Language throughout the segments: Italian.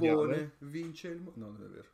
Giappone vince il... No, non è vero.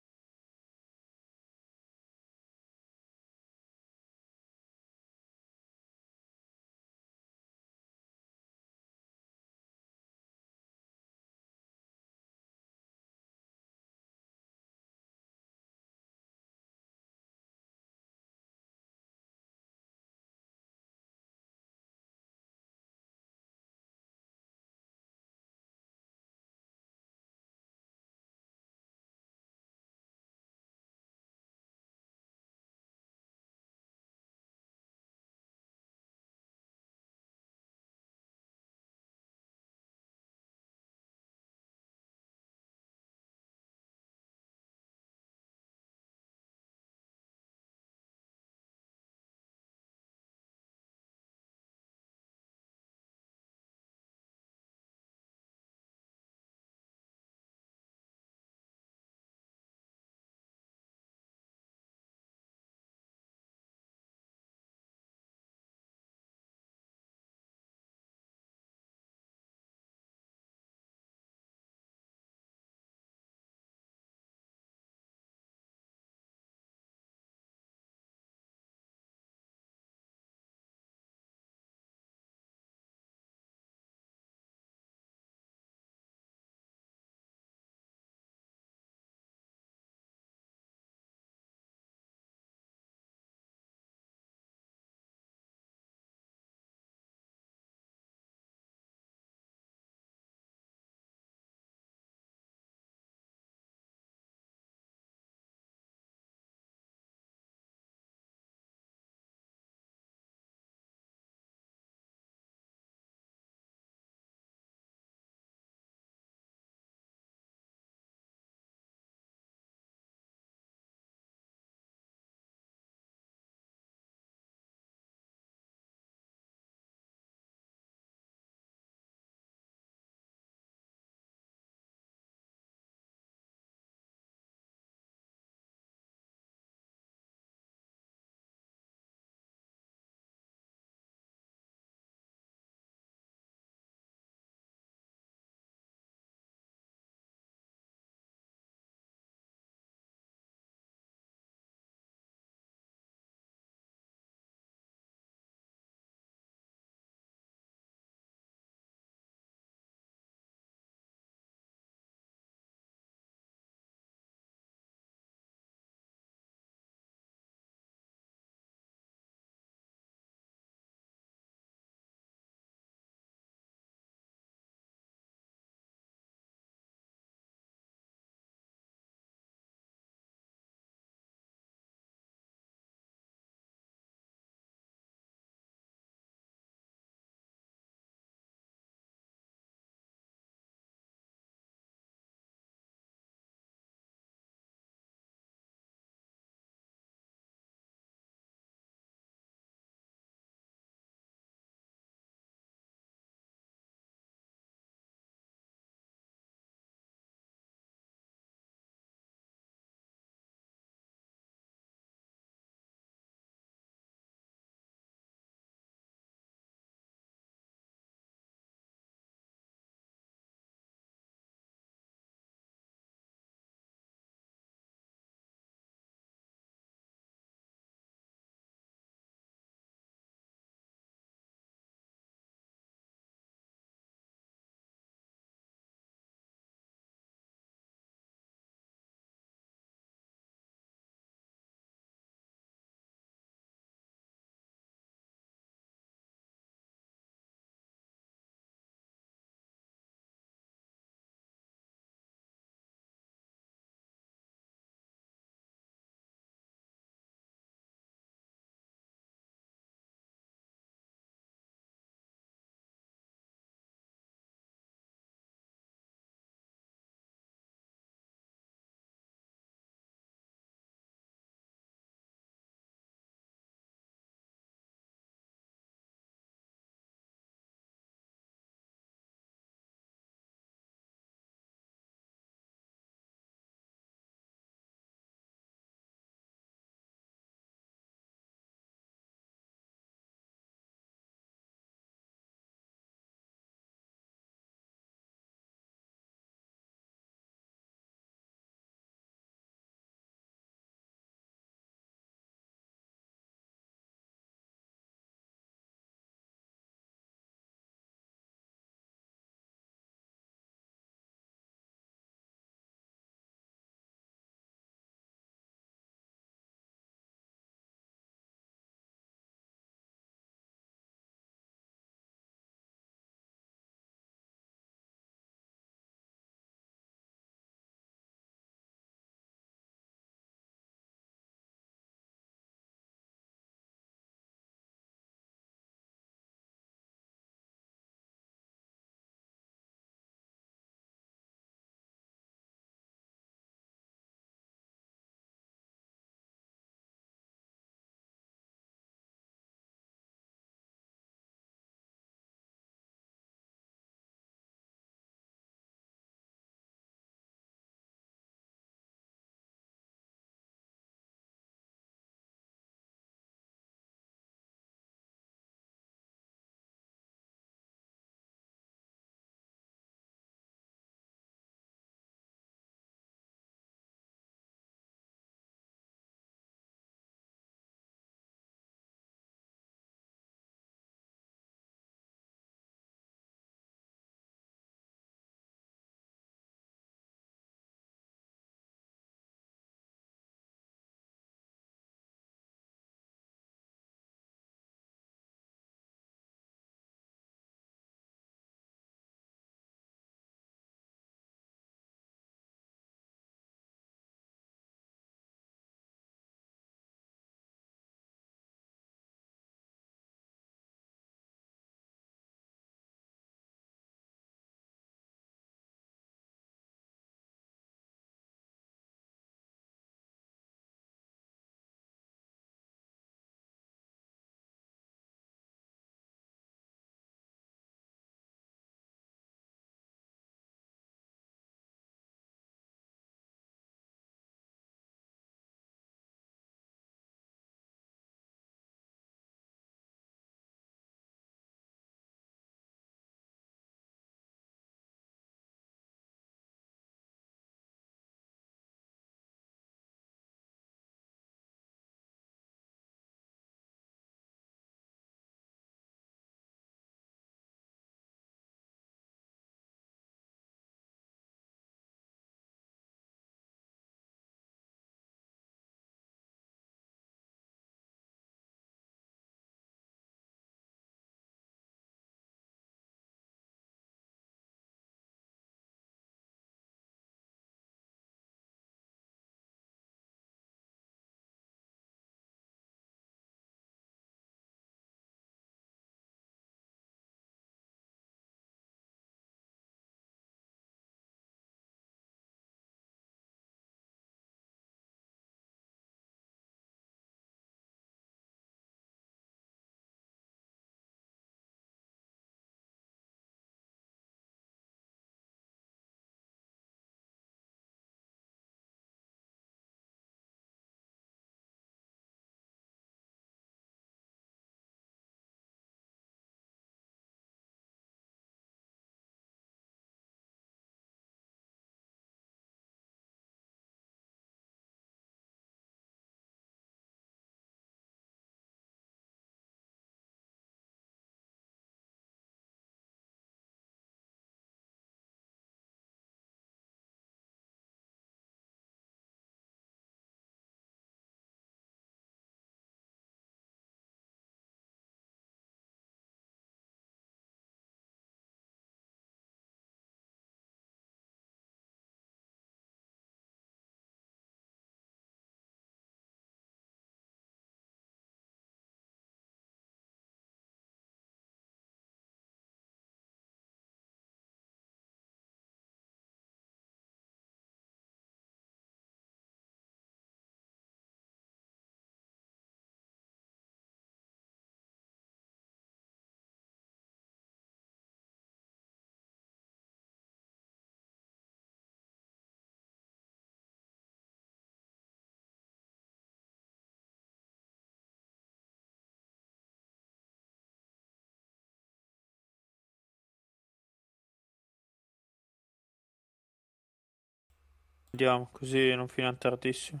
Andiamo, così non finiamo tardissimo.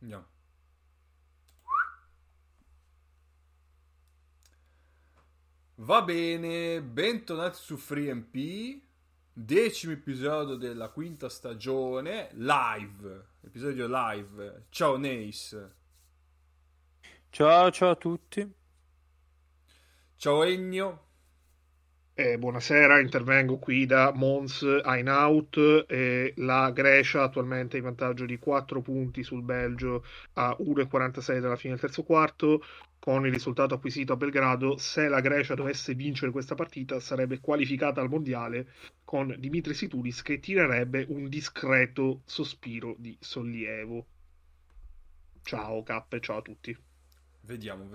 Andiamo. Va bene, bentornati su FreeMP, 10° episodio della quinta stagione, live, episodio live. Ciao Neis. Ciao a tutti. Ciao Ennio. Buonasera, intervengo qui da Mons Hainaut. La Grecia attualmente è in vantaggio di 4 punti sul Belgio a 1,46 dalla fine del terzo quarto. Con il risultato acquisito a Belgrado, se la Grecia dovesse vincere questa partita sarebbe qualificata al mondiale, con Dimitris Itoudis che tirerebbe un discreto sospiro di sollievo. Ciao K, ciao a tutti. Vediamo.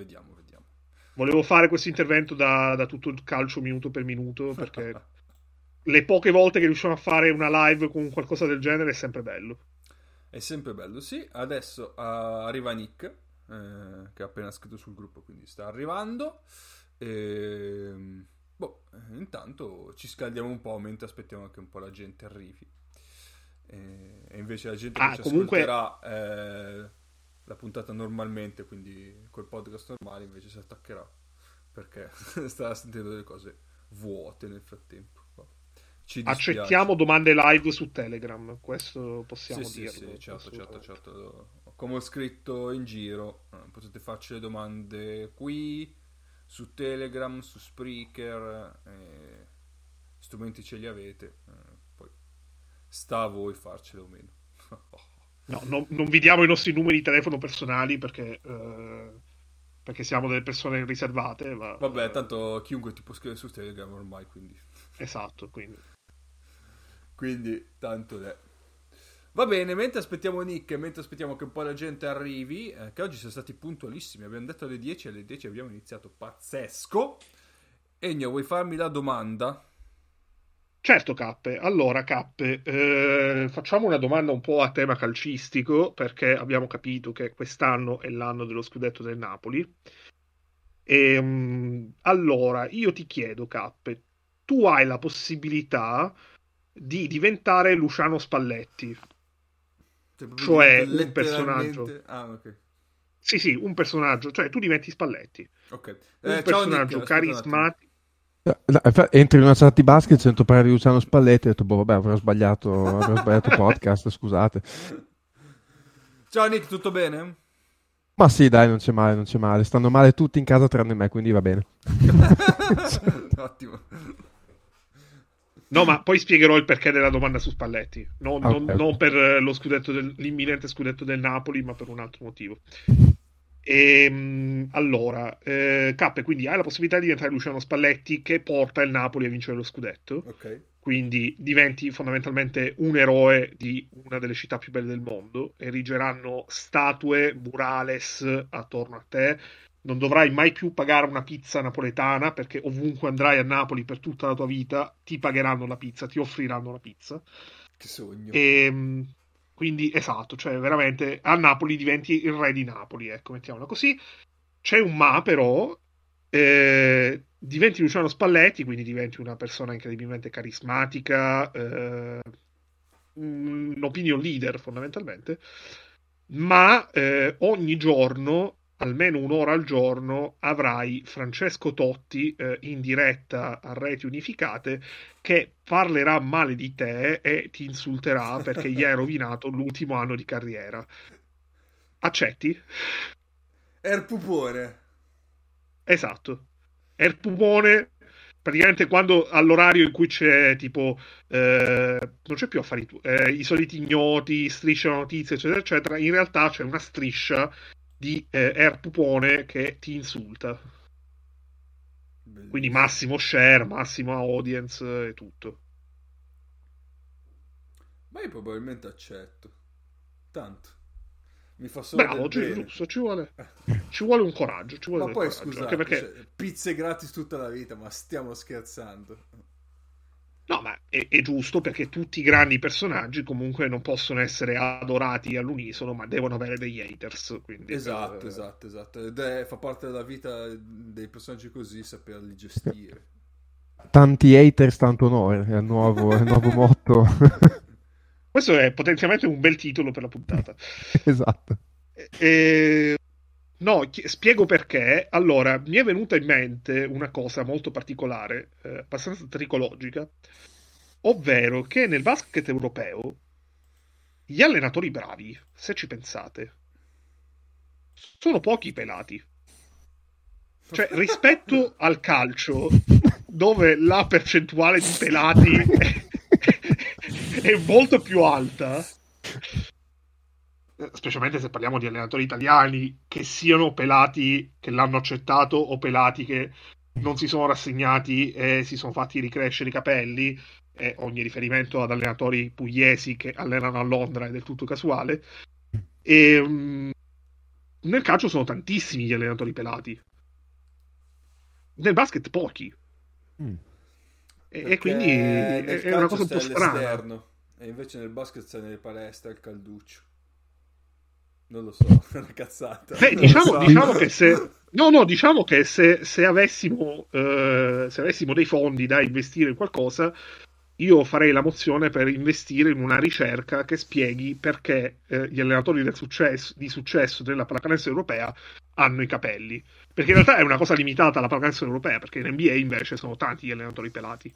Volevo fare questo intervento da tutto il calcio minuto per minuto, perché le poche volte che riusciamo a fare una live con qualcosa del genere è sempre bello. È sempre bello, sì. Adesso arriva Nick, che ha appena scritto sul gruppo, quindi sta arrivando. Intanto ci scaldiamo un po' mentre aspettiamo che un po' la gente arrivi. E invece la gente che ci ascolterà... la puntata normalmente, quindi col podcast normale, invece si attaccherà perché sta sentendo delle cose vuote nel frattempo. Ci accettiamo domande live su Telegram, questo possiamo dirlo. Sì, certo. Come ho scritto in giro, potete farci le domande qui, su Telegram, su Spreaker, strumenti ce li avete, poi sta a voi farcele o meno. No, non vi diamo i nostri numeri di telefono personali perché siamo delle persone riservate. Ma... vabbè, tanto chiunque ti può scrivere su Telegram ormai, quindi... Esatto, quindi tanto è. Va bene, mentre aspettiamo Nick, mentre aspettiamo che un po' la gente arrivi, che oggi siamo stati puntualissimi, abbiamo detto alle 10 e alle 10 abbiamo iniziato, pazzesco. Ennio, vuoi farmi la domanda? Certo Cappe, allora Cappe, facciamo una domanda un po' a tema calcistico, perché abbiamo capito che quest'anno è l'anno dello scudetto del Napoli. Allora, io ti chiedo Cappe, tu hai la possibilità di diventare Luciano Spalletti, cioè un personaggio... Ah, ok. Sì, un personaggio, cioè tu diventi Spalletti, okay. Un personaggio carismatico... Entri in una chat di basket, sento parlare di Luciano Spalletti e ho detto vabbè, avrò sbagliato podcast, scusate. Ciao Nick, tutto bene? Ma sì dai, non c'è male, stanno male tutti in casa tranne me, quindi va bene. Ottimo. No, ma poi spiegherò il perché della domanda su Spalletti, non per lo scudetto l'imminente scudetto del Napoli, ma per un altro motivo. Allora, Cappe, quindi hai la possibilità di diventare Luciano Spalletti che porta il Napoli a vincere lo scudetto, okay. Quindi diventi fondamentalmente un eroe di una delle città più belle del mondo, erigeranno statue, murales attorno a te, non dovrai mai più pagare una pizza napoletana perché ovunque andrai a Napoli per tutta la tua vita ti pagheranno la pizza, ti offriranno la pizza. Che sogno. Quindi esatto, cioè veramente a Napoli diventi il re di Napoli, ecco, mettiamola così. C'è un ma però, diventi Luciano Spalletti, quindi diventi una persona incredibilmente carismatica, un opinion leader fondamentalmente, ma ogni giorno, almeno un'ora al giorno, avrai Francesco Totti in diretta a reti unificate che parlerà male di te e ti insulterà perché gli hai rovinato l'ultimo anno di carriera. Accetti? Erpupone. Esatto. Erpupone, praticamente quando all'orario in cui c'è tipo non c'è più affari i soliti ignoti, striscia notizie, eccetera, eccetera, in realtà c'è una striscia di Erpupone che ti insulta. Bellissimo. Quindi massimo share, massima audience e tutto. Ma io probabilmente accetto, tanto mi fa solo bravo, giusto, ci vuole un coraggio, ci vuole. Ma poi coraggio, scusate, perché... cioè, pizze gratis tutta la vita, ma stiamo scherzando? No, ma è giusto, perché tutti i grandi personaggi comunque non possono essere adorati all'unisono, ma devono avere degli haters. Quindi... Esatto. Ed fa parte della vita dei personaggi così, saperli gestire. Tanti haters, tanto onore, è il nuovo motto. Questo è potenzialmente un bel titolo per la puntata. Esatto. No, spiego perché. Allora, mi è venuta in mente una cosa molto particolare, abbastanza tricologica, ovvero che nel basket europeo gli allenatori bravi, se ci pensate, sono pochi pelati. Cioè, rispetto al calcio, dove la percentuale di pelati è molto più alta, specialmente se parliamo di allenatori italiani, che siano pelati che l'hanno accettato o pelati che non si sono rassegnati e si sono fatti ricrescere i capelli, e ogni riferimento ad allenatori pugliesi che allenano a Londra è del tutto casuale. E nel calcio sono tantissimi gli allenatori pelati, nel basket pochi. E quindi è una cosa un po' strana, e invece nel basket sta nelle palestre al calduccio. Non lo so, è una cazzata. Beh, diciamo che se diciamo che se avessimo dei fondi da investire in qualcosa, io farei la mozione per investire in una ricerca che spieghi perché gli allenatori di successo della pallacanestro europea hanno i capelli. Perché in realtà è una cosa limitata alla pallacanestro europea, perché in NBA invece sono tanti gli allenatori pelati.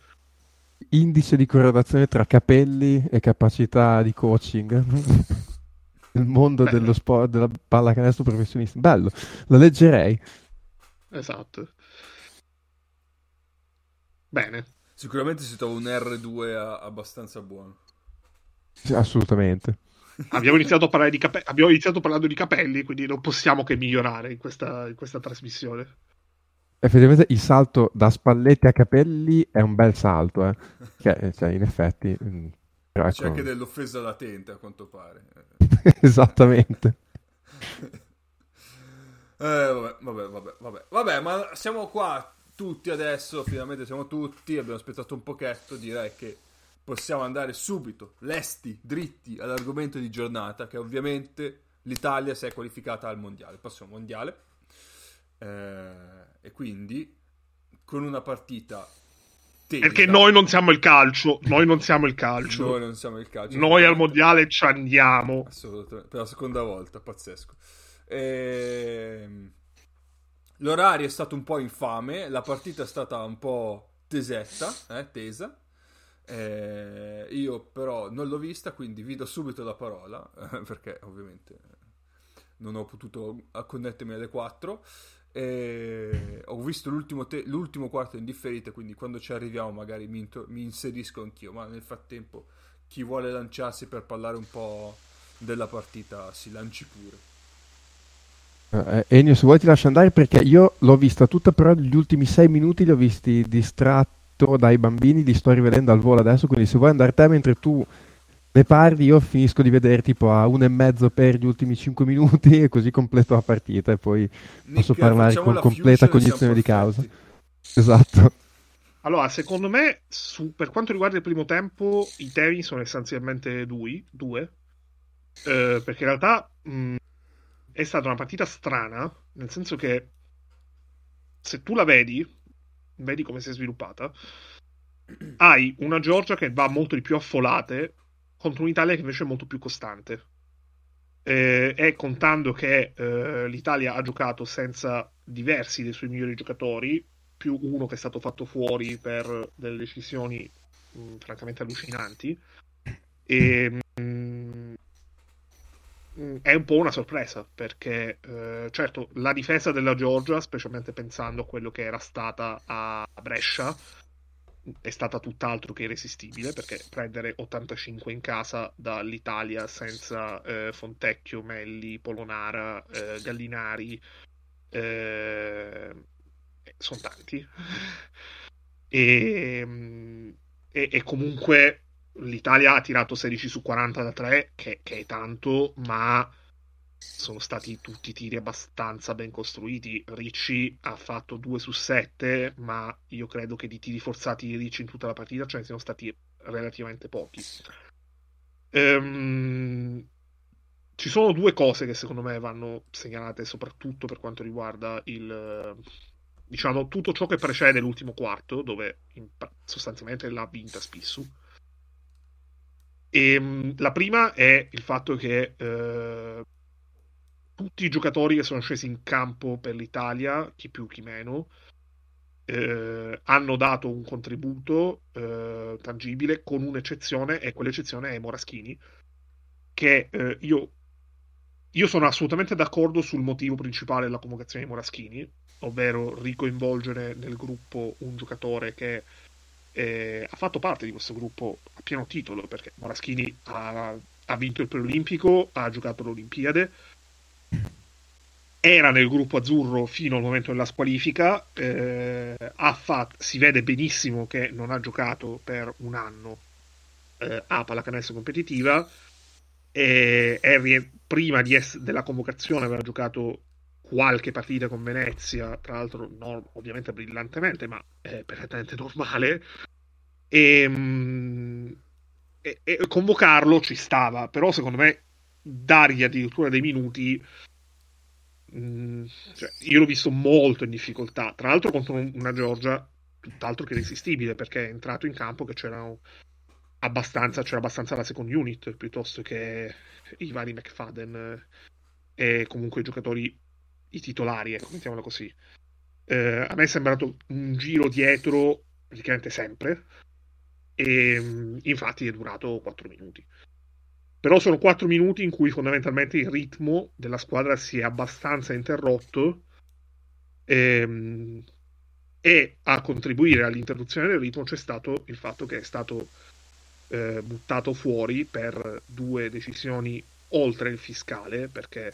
Indice di correlazione tra capelli e capacità di coaching. Il mondo dello sport, della pallacanestro professionista. Bello, la leggerei. Esatto. Bene. Sicuramente si trova un R2 abbastanza buono. Assolutamente. Abbiamo iniziato a parlare di abbiamo iniziato parlando di capelli, quindi non possiamo che migliorare in questa trasmissione. Effettivamente il salto da Spalletti a capelli è un bel salto, eh? Cioè, in effetti... Ecco. C'è anche dell'offesa latente, a quanto pare. Esattamente. Vabbè, ma siamo qua tutti adesso, finalmente siamo tutti, abbiamo aspettato un pochetto, direi che possiamo andare subito, lesti, dritti, all'argomento di giornata, che ovviamente l'Italia si è qualificata al mondiale, il prossimo mondiale, e quindi con una partita... Perché noi non siamo il calcio. Noi al mondiale ci andiamo. Assolutamente, per la seconda volta, pazzesco. L'orario è stato un po' infame, la partita è stata un po' tesa. Io però non l'ho vista, quindi vi do subito la parola, perché ovviamente non ho potuto connettermi alle 4. Ho visto l'ultimo quarto in differita, quindi quando ci arriviamo magari mi inserisco anch'io, ma nel frattempo chi vuole lanciarsi per parlare un po' della partita si lanci pure. Ennio, se vuoi ti lascio andare, perché io l'ho vista tutta, però gli ultimi 6 minuti li ho visti distratto dai bambini, li sto rivedendo al volo adesso, quindi se vuoi andare te mentre tu ne parli, io finisco di vedere tipo a 1:30 per gli ultimi 5 minuti e così completo la partita, e poi Nick, posso parlare con completa cognizione di causa. Esatto. Allora, secondo me, per quanto riguarda il primo tempo, i temi sono essenzialmente due, perché in realtà è stata una partita strana, nel senso che se tu la vedi come si è sviluppata, hai una Georgia che va molto di più a folate contro un'Italia che invece è molto più costante, e contando che l'Italia ha giocato senza diversi dei suoi migliori giocatori, più uno che è stato fatto fuori per delle decisioni francamente allucinanti, è un po' una sorpresa, perché certo la difesa della Georgia, specialmente pensando a quello che era stata a Brescia, è stata tutt'altro che irresistibile, perché prendere 85 in casa dall'Italia senza Fontecchio, Melli, Polonara, Gallinari, sono tanti, e comunque l'Italia ha tirato 16 su 40 da 3, che è tanto, ma sono stati tutti tiri abbastanza ben costruiti. Ricci ha fatto 2 su 7, ma io credo che di tiri forzati di Ricci in tutta la partita ce ne siano stati relativamente pochi. Ci sono due cose che secondo me vanno segnalate, soprattutto per quanto riguarda il, diciamo, tutto ciò che precede l'ultimo quarto, dove sostanzialmente l'ha vinta Spissu. E la prima è il fatto che tutti i giocatori che sono scesi in campo per l'Italia, chi più chi meno, hanno dato un contributo tangibile, con un'eccezione, e quell'eccezione è Moraschini, che io sono assolutamente d'accordo sul motivo principale della convocazione di Moraschini, ovvero ricoinvolgere nel gruppo un giocatore che ha fatto parte di questo gruppo a pieno titolo, perché Moraschini ha vinto il Preolimpico, ha giocato l'Olimpiade, era nel gruppo azzurro fino al momento della squalifica, si vede benissimo che non ha giocato per un anno a pallacanestro competitiva, e prima della convocazione aveva giocato qualche partita con Venezia, tra l'altro non ovviamente brillantemente, ma è perfettamente normale, e convocarlo ci stava, però secondo me dargli addirittura dei minuti, cioè, io l'ho visto molto in difficoltà, tra l'altro contro una Georgia tutt'altro che resistibile, perché è entrato in campo che c'era abbastanza la second unit, piuttosto che i vari McFadden e comunque i giocatori, i titolari, ecco, mettiamola così. A me è sembrato un giro dietro praticamente sempre, e infatti è durato 4 minuti. Però sono 4 minuti in cui fondamentalmente il ritmo della squadra si è abbastanza interrotto, e a contribuire all'interruzione del ritmo c'è stato il fatto che è stato buttato fuori per 2 decisioni oltre il fiscale, perché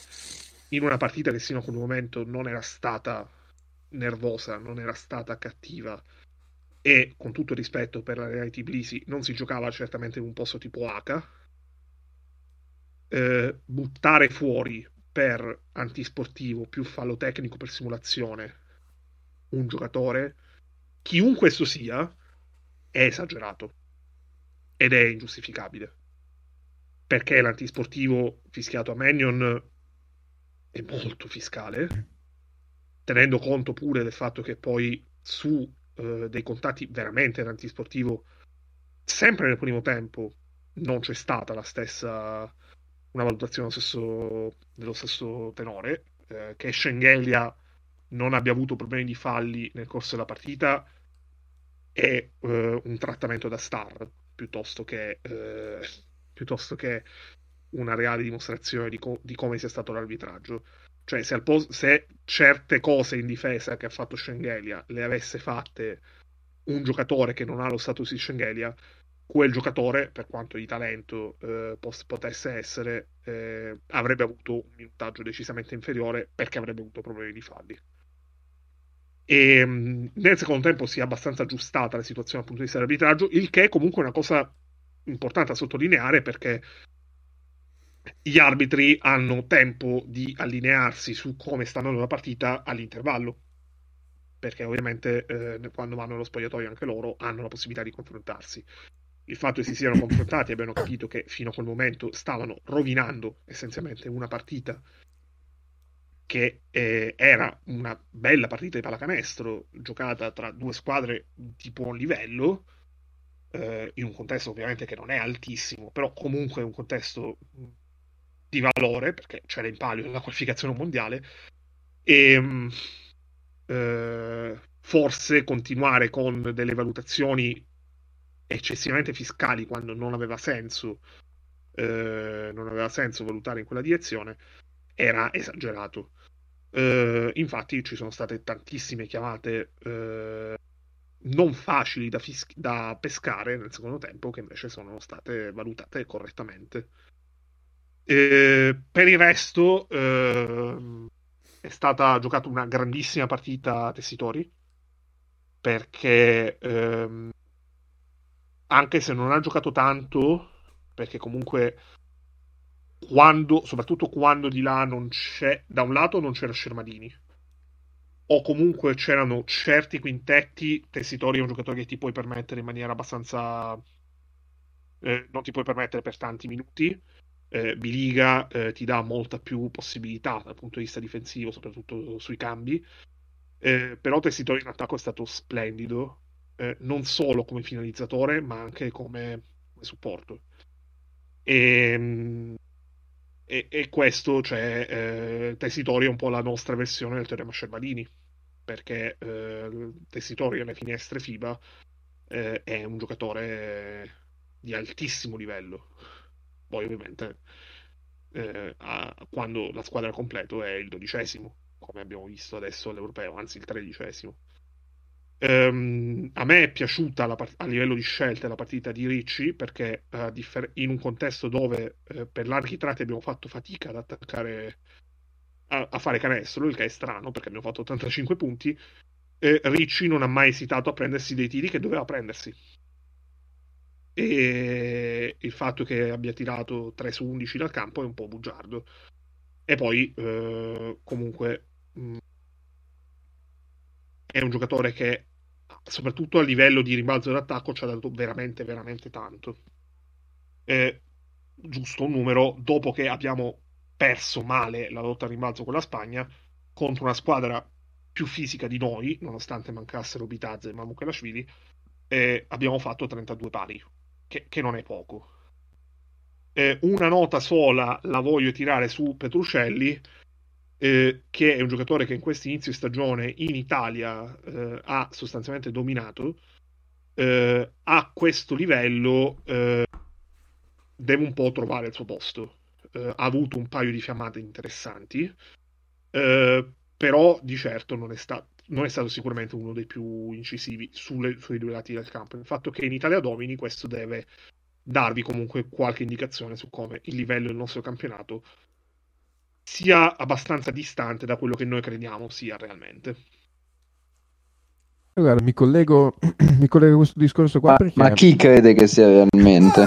in una partita che sino a quel momento non era stata nervosa, non era stata cattiva, e con tutto il rispetto per la Real Tbilisi non si giocava certamente in un posto tipo H, buttare fuori per antisportivo più fallo tecnico per simulazione un giocatore, chiunque esso sia, è esagerato ed è ingiustificabile, perché l'antisportivo fischiato a Mannion è molto fiscale, tenendo conto pure del fatto che poi su dei contatti veramente antisportivo, sempre nel primo tempo, non c'è stata la stessa una valutazione dello stesso tenore, che Shengelia non abbia avuto problemi di falli nel corso della partita è un trattamento da star, piuttosto che una reale dimostrazione di come sia stato l'arbitraggio. Cioè, se certe cose in difesa che ha fatto Shengelia le avesse fatte un giocatore che non ha lo status di Shengelia, quel giocatore, per quanto di talento potesse essere, avrebbe avuto un minutaggio decisamente inferiore, perché avrebbe avuto problemi di falli. E nel secondo tempo si è abbastanza aggiustata la situazione dal punto di vista dell'arbitraggio, il che è comunque una cosa importante da sottolineare, perché gli arbitri hanno tempo di allinearsi su come sta andando la partita all'intervallo, perché ovviamente quando vanno allo spogliatoio anche loro hanno la possibilità di confrontarsi. Il fatto che si siano confrontati e abbiano capito che fino a quel momento stavano rovinando essenzialmente una partita che era una bella partita di pallacanestro giocata tra due squadre di buon livello, in un contesto ovviamente che non è altissimo, però comunque è un contesto di valore, perché c'era in palio la qualificazione mondiale, e forse continuare con delle valutazioni eccessivamente fiscali quando non aveva senso valutare in quella direzione era esagerato. Infatti ci sono state tantissime chiamate non facili da pescare nel secondo tempo, che invece sono state valutate correttamente. Per il resto è stata giocata una grandissima partita a Tessitori, perché anche se non ha giocato tanto, perché comunque soprattutto quando di là non c'è, da un lato non c'era Schermadini, o comunque c'erano certi quintetti, Tessitori è un giocatore che ti puoi permettere in maniera abbastanza non ti puoi permettere per tanti minuti. Biliga ti dà molta più possibilità dal punto di vista difensivo, soprattutto sui cambi, però Tessitori in attacco è stato splendido, non solo come finalizzatore ma anche come supporto, e questo, cioè, Tessitori è un po' la nostra versione del teorema Schermadini, perché Tessitori alle finestre FIBA è un giocatore di altissimo livello. Poi ovviamente quando la squadra al completo è il 12°, come abbiamo visto adesso all'Europeo, anzi il 13°. A me è piaciuta a livello di scelte la partita di Ricci, perché in un contesto dove per larghi tratti abbiamo fatto fatica ad attaccare, a fare canestro, il che è strano perché abbiamo fatto 85 punti, Ricci non ha mai esitato a prendersi dei tiri che doveva prendersi, e il fatto che abbia tirato 3 su 11 dal campo è un po' bugiardo. E poi comunque è un giocatore che soprattutto a livello di rimbalzo dell'attacco ci ha dato veramente veramente tanto. Giusto un numero: dopo che abbiamo perso male la lotta al rimbalzo con la Spagna, contro una squadra più fisica di noi, nonostante mancassero Bitadze e Mamukelashvili, abbiamo fatto 32 pari, che non è poco. Una nota sola la voglio tirare su Petrucelli, che è un giocatore che in questo inizio di stagione in Italia ha sostanzialmente dominato. A questo livello deve un po' trovare il suo posto. Ha avuto un paio di fiammate interessanti, però di certo non è stato sicuramente uno dei più incisivi sui due lati del campo. Il fatto che in Italia domini, questo deve darvi comunque qualche indicazione su come il livello del nostro campionato sia abbastanza distante da quello che noi crediamo sia realmente. Guarda, mi collego a questo discorso qua, perché... ma chi crede che sia realmente?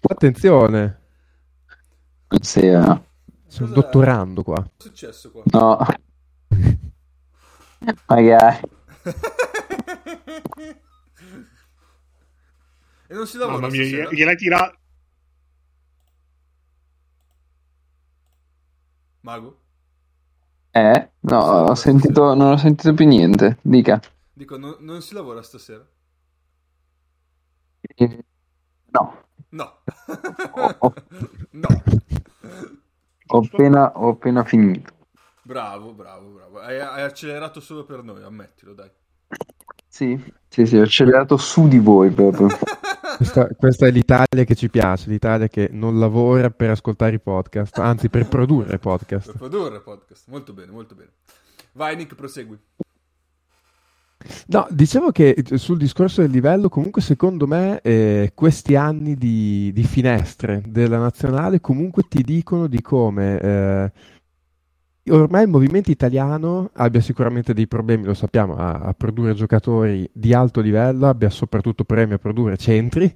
Attenzione! Buonasera. Sono dottorando qua. Cosa è successo qua? No. Magari. E non si lavora. Mamma mia, gliel'hai tirato. Mago? No, ho sentito, non ho sentito più niente. Dica. Dico, non si lavora stasera? No. No. No. Ho appena finito. Bravo. Hai accelerato solo per noi, ammettilo, dai. Sì, ho accelerato su di voi proprio. Questa è l'Italia che ci piace, l'Italia che non lavora per ascoltare i podcast, anzi per produrre podcast. Molto bene. Vai Nick, prosegui. No, dicevo che sul discorso del livello, comunque secondo me questi anni di finestre della nazionale comunque ti dicono di come ormai il movimento italiano abbia sicuramente dei problemi, lo sappiamo, a produrre giocatori di alto livello, abbia soprattutto premi a produrre centri,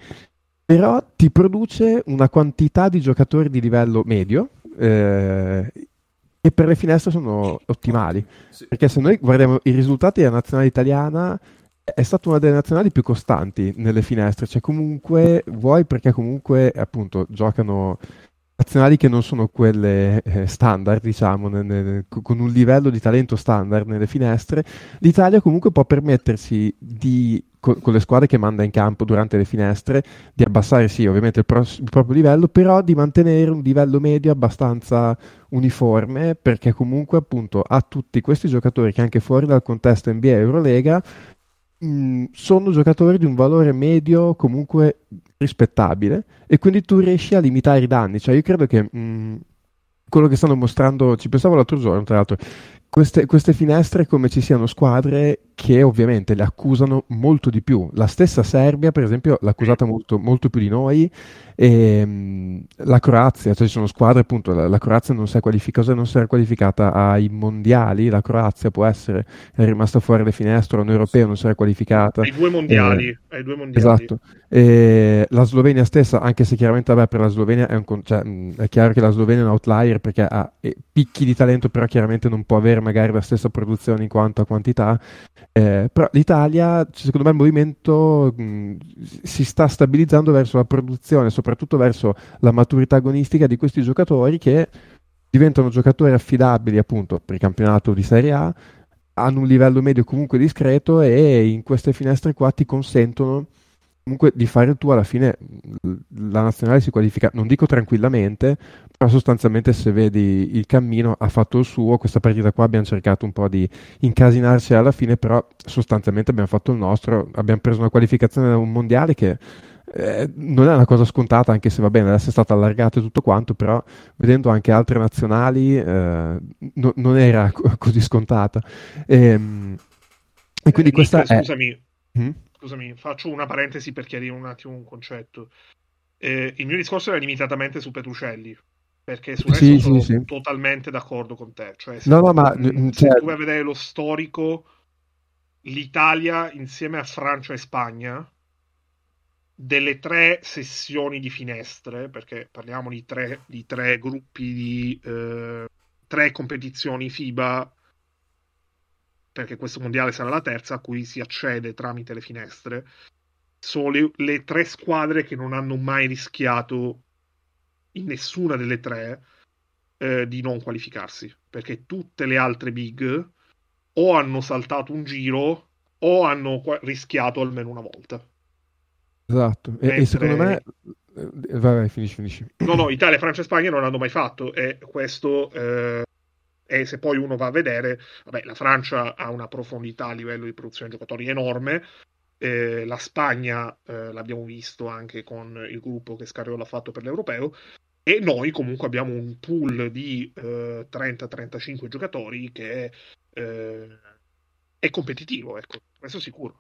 però ti produce una quantità di giocatori di livello medio che per le finestre sono ottimali, sì. Perché se noi guardiamo i risultati della nazionale italiana, è stata una delle nazionali più costanti nelle finestre, cioè comunque vuoi, perché comunque appunto giocano nazionali che non sono quelle standard, diciamo, con un livello di talento standard nelle finestre. L'Italia comunque può permettersi di, con le squadre che manda in campo durante le finestre, di abbassare sì ovviamente il proprio livello, però di mantenere un livello medio abbastanza uniforme, perché comunque appunto ha tutti questi giocatori che anche fuori dal contesto NBA e Eurolega sono giocatori di un valore medio comunque rispettabile, e quindi tu riesci a limitare i danni. Cioè io credo che quello che stanno mostrando, ci pensavo l'altro giorno tra l'altro, queste finestre, come ci siano squadre che ovviamente le accusano molto di più. La stessa Serbia per esempio l'ha accusata molto, molto più di noi, e la Croazia, cioè ci sono squadre appunto, la Croazia non si era qualificata ai mondiali, la Croazia può essere, è rimasta fuori le finestre, un europeo non si era qualificata ai due mondiali. Esatto. La Slovenia stessa, anche se chiaramente vabbè, per la Slovenia è chiaro che la Slovenia è un outlier perché ha picchi di talento, però chiaramente non può avere magari la stessa produzione in quanto a quantità, però l'Italia, secondo me il movimento si sta stabilizzando verso la produzione, soprattutto verso la maturità agonistica di questi giocatori, che diventano giocatori affidabili appunto per il campionato di Serie A, hanno un livello medio comunque discreto, e in queste finestre qua ti consentono comunque di fare il tuo alla fine la nazionale si qualifica, non dico tranquillamente, però sostanzialmente se vedi il cammino ha fatto il suo. Questa partita qua abbiamo cercato un po' di incasinarci alla fine, però sostanzialmente abbiamo fatto il nostro, abbiamo preso una qualificazione da un mondiale che non è una cosa scontata, anche se va bene, adesso è stata allargata e tutto quanto, però vedendo anche altre nazionali non era così scontata e quindi questa Scusami, faccio una parentesi per chiarire un attimo un concetto. Il mio discorso era limitatamente su Petrucelli, perché su questo sono totalmente d'accordo con te, cioè se tu vai a vedere lo storico, l'Italia insieme a Francia e Spagna delle tre sessioni di finestre, perché parliamo di tre gruppi di tre competizioni FIBA, perché questo mondiale sarà la terza a cui si accede tramite le finestre, sono le tre squadre che non hanno mai rischiato in nessuna delle tre di non qualificarsi, perché tutte le altre big o hanno saltato un giro o hanno rischiato almeno una volta. Esatto. E secondo me vai, finisci. No, Italia, Francia e Spagna non l'hanno mai fatto, e questo e se poi uno va a vedere, vabbè, la Francia ha una profondità a livello di produzione di giocatori enorme, la Spagna l'abbiamo visto anche con il gruppo che Scariolo ha fatto per l'Europeo, e noi comunque abbiamo un pool di 30-35 giocatori che è competitivo, ecco, questo sicuro.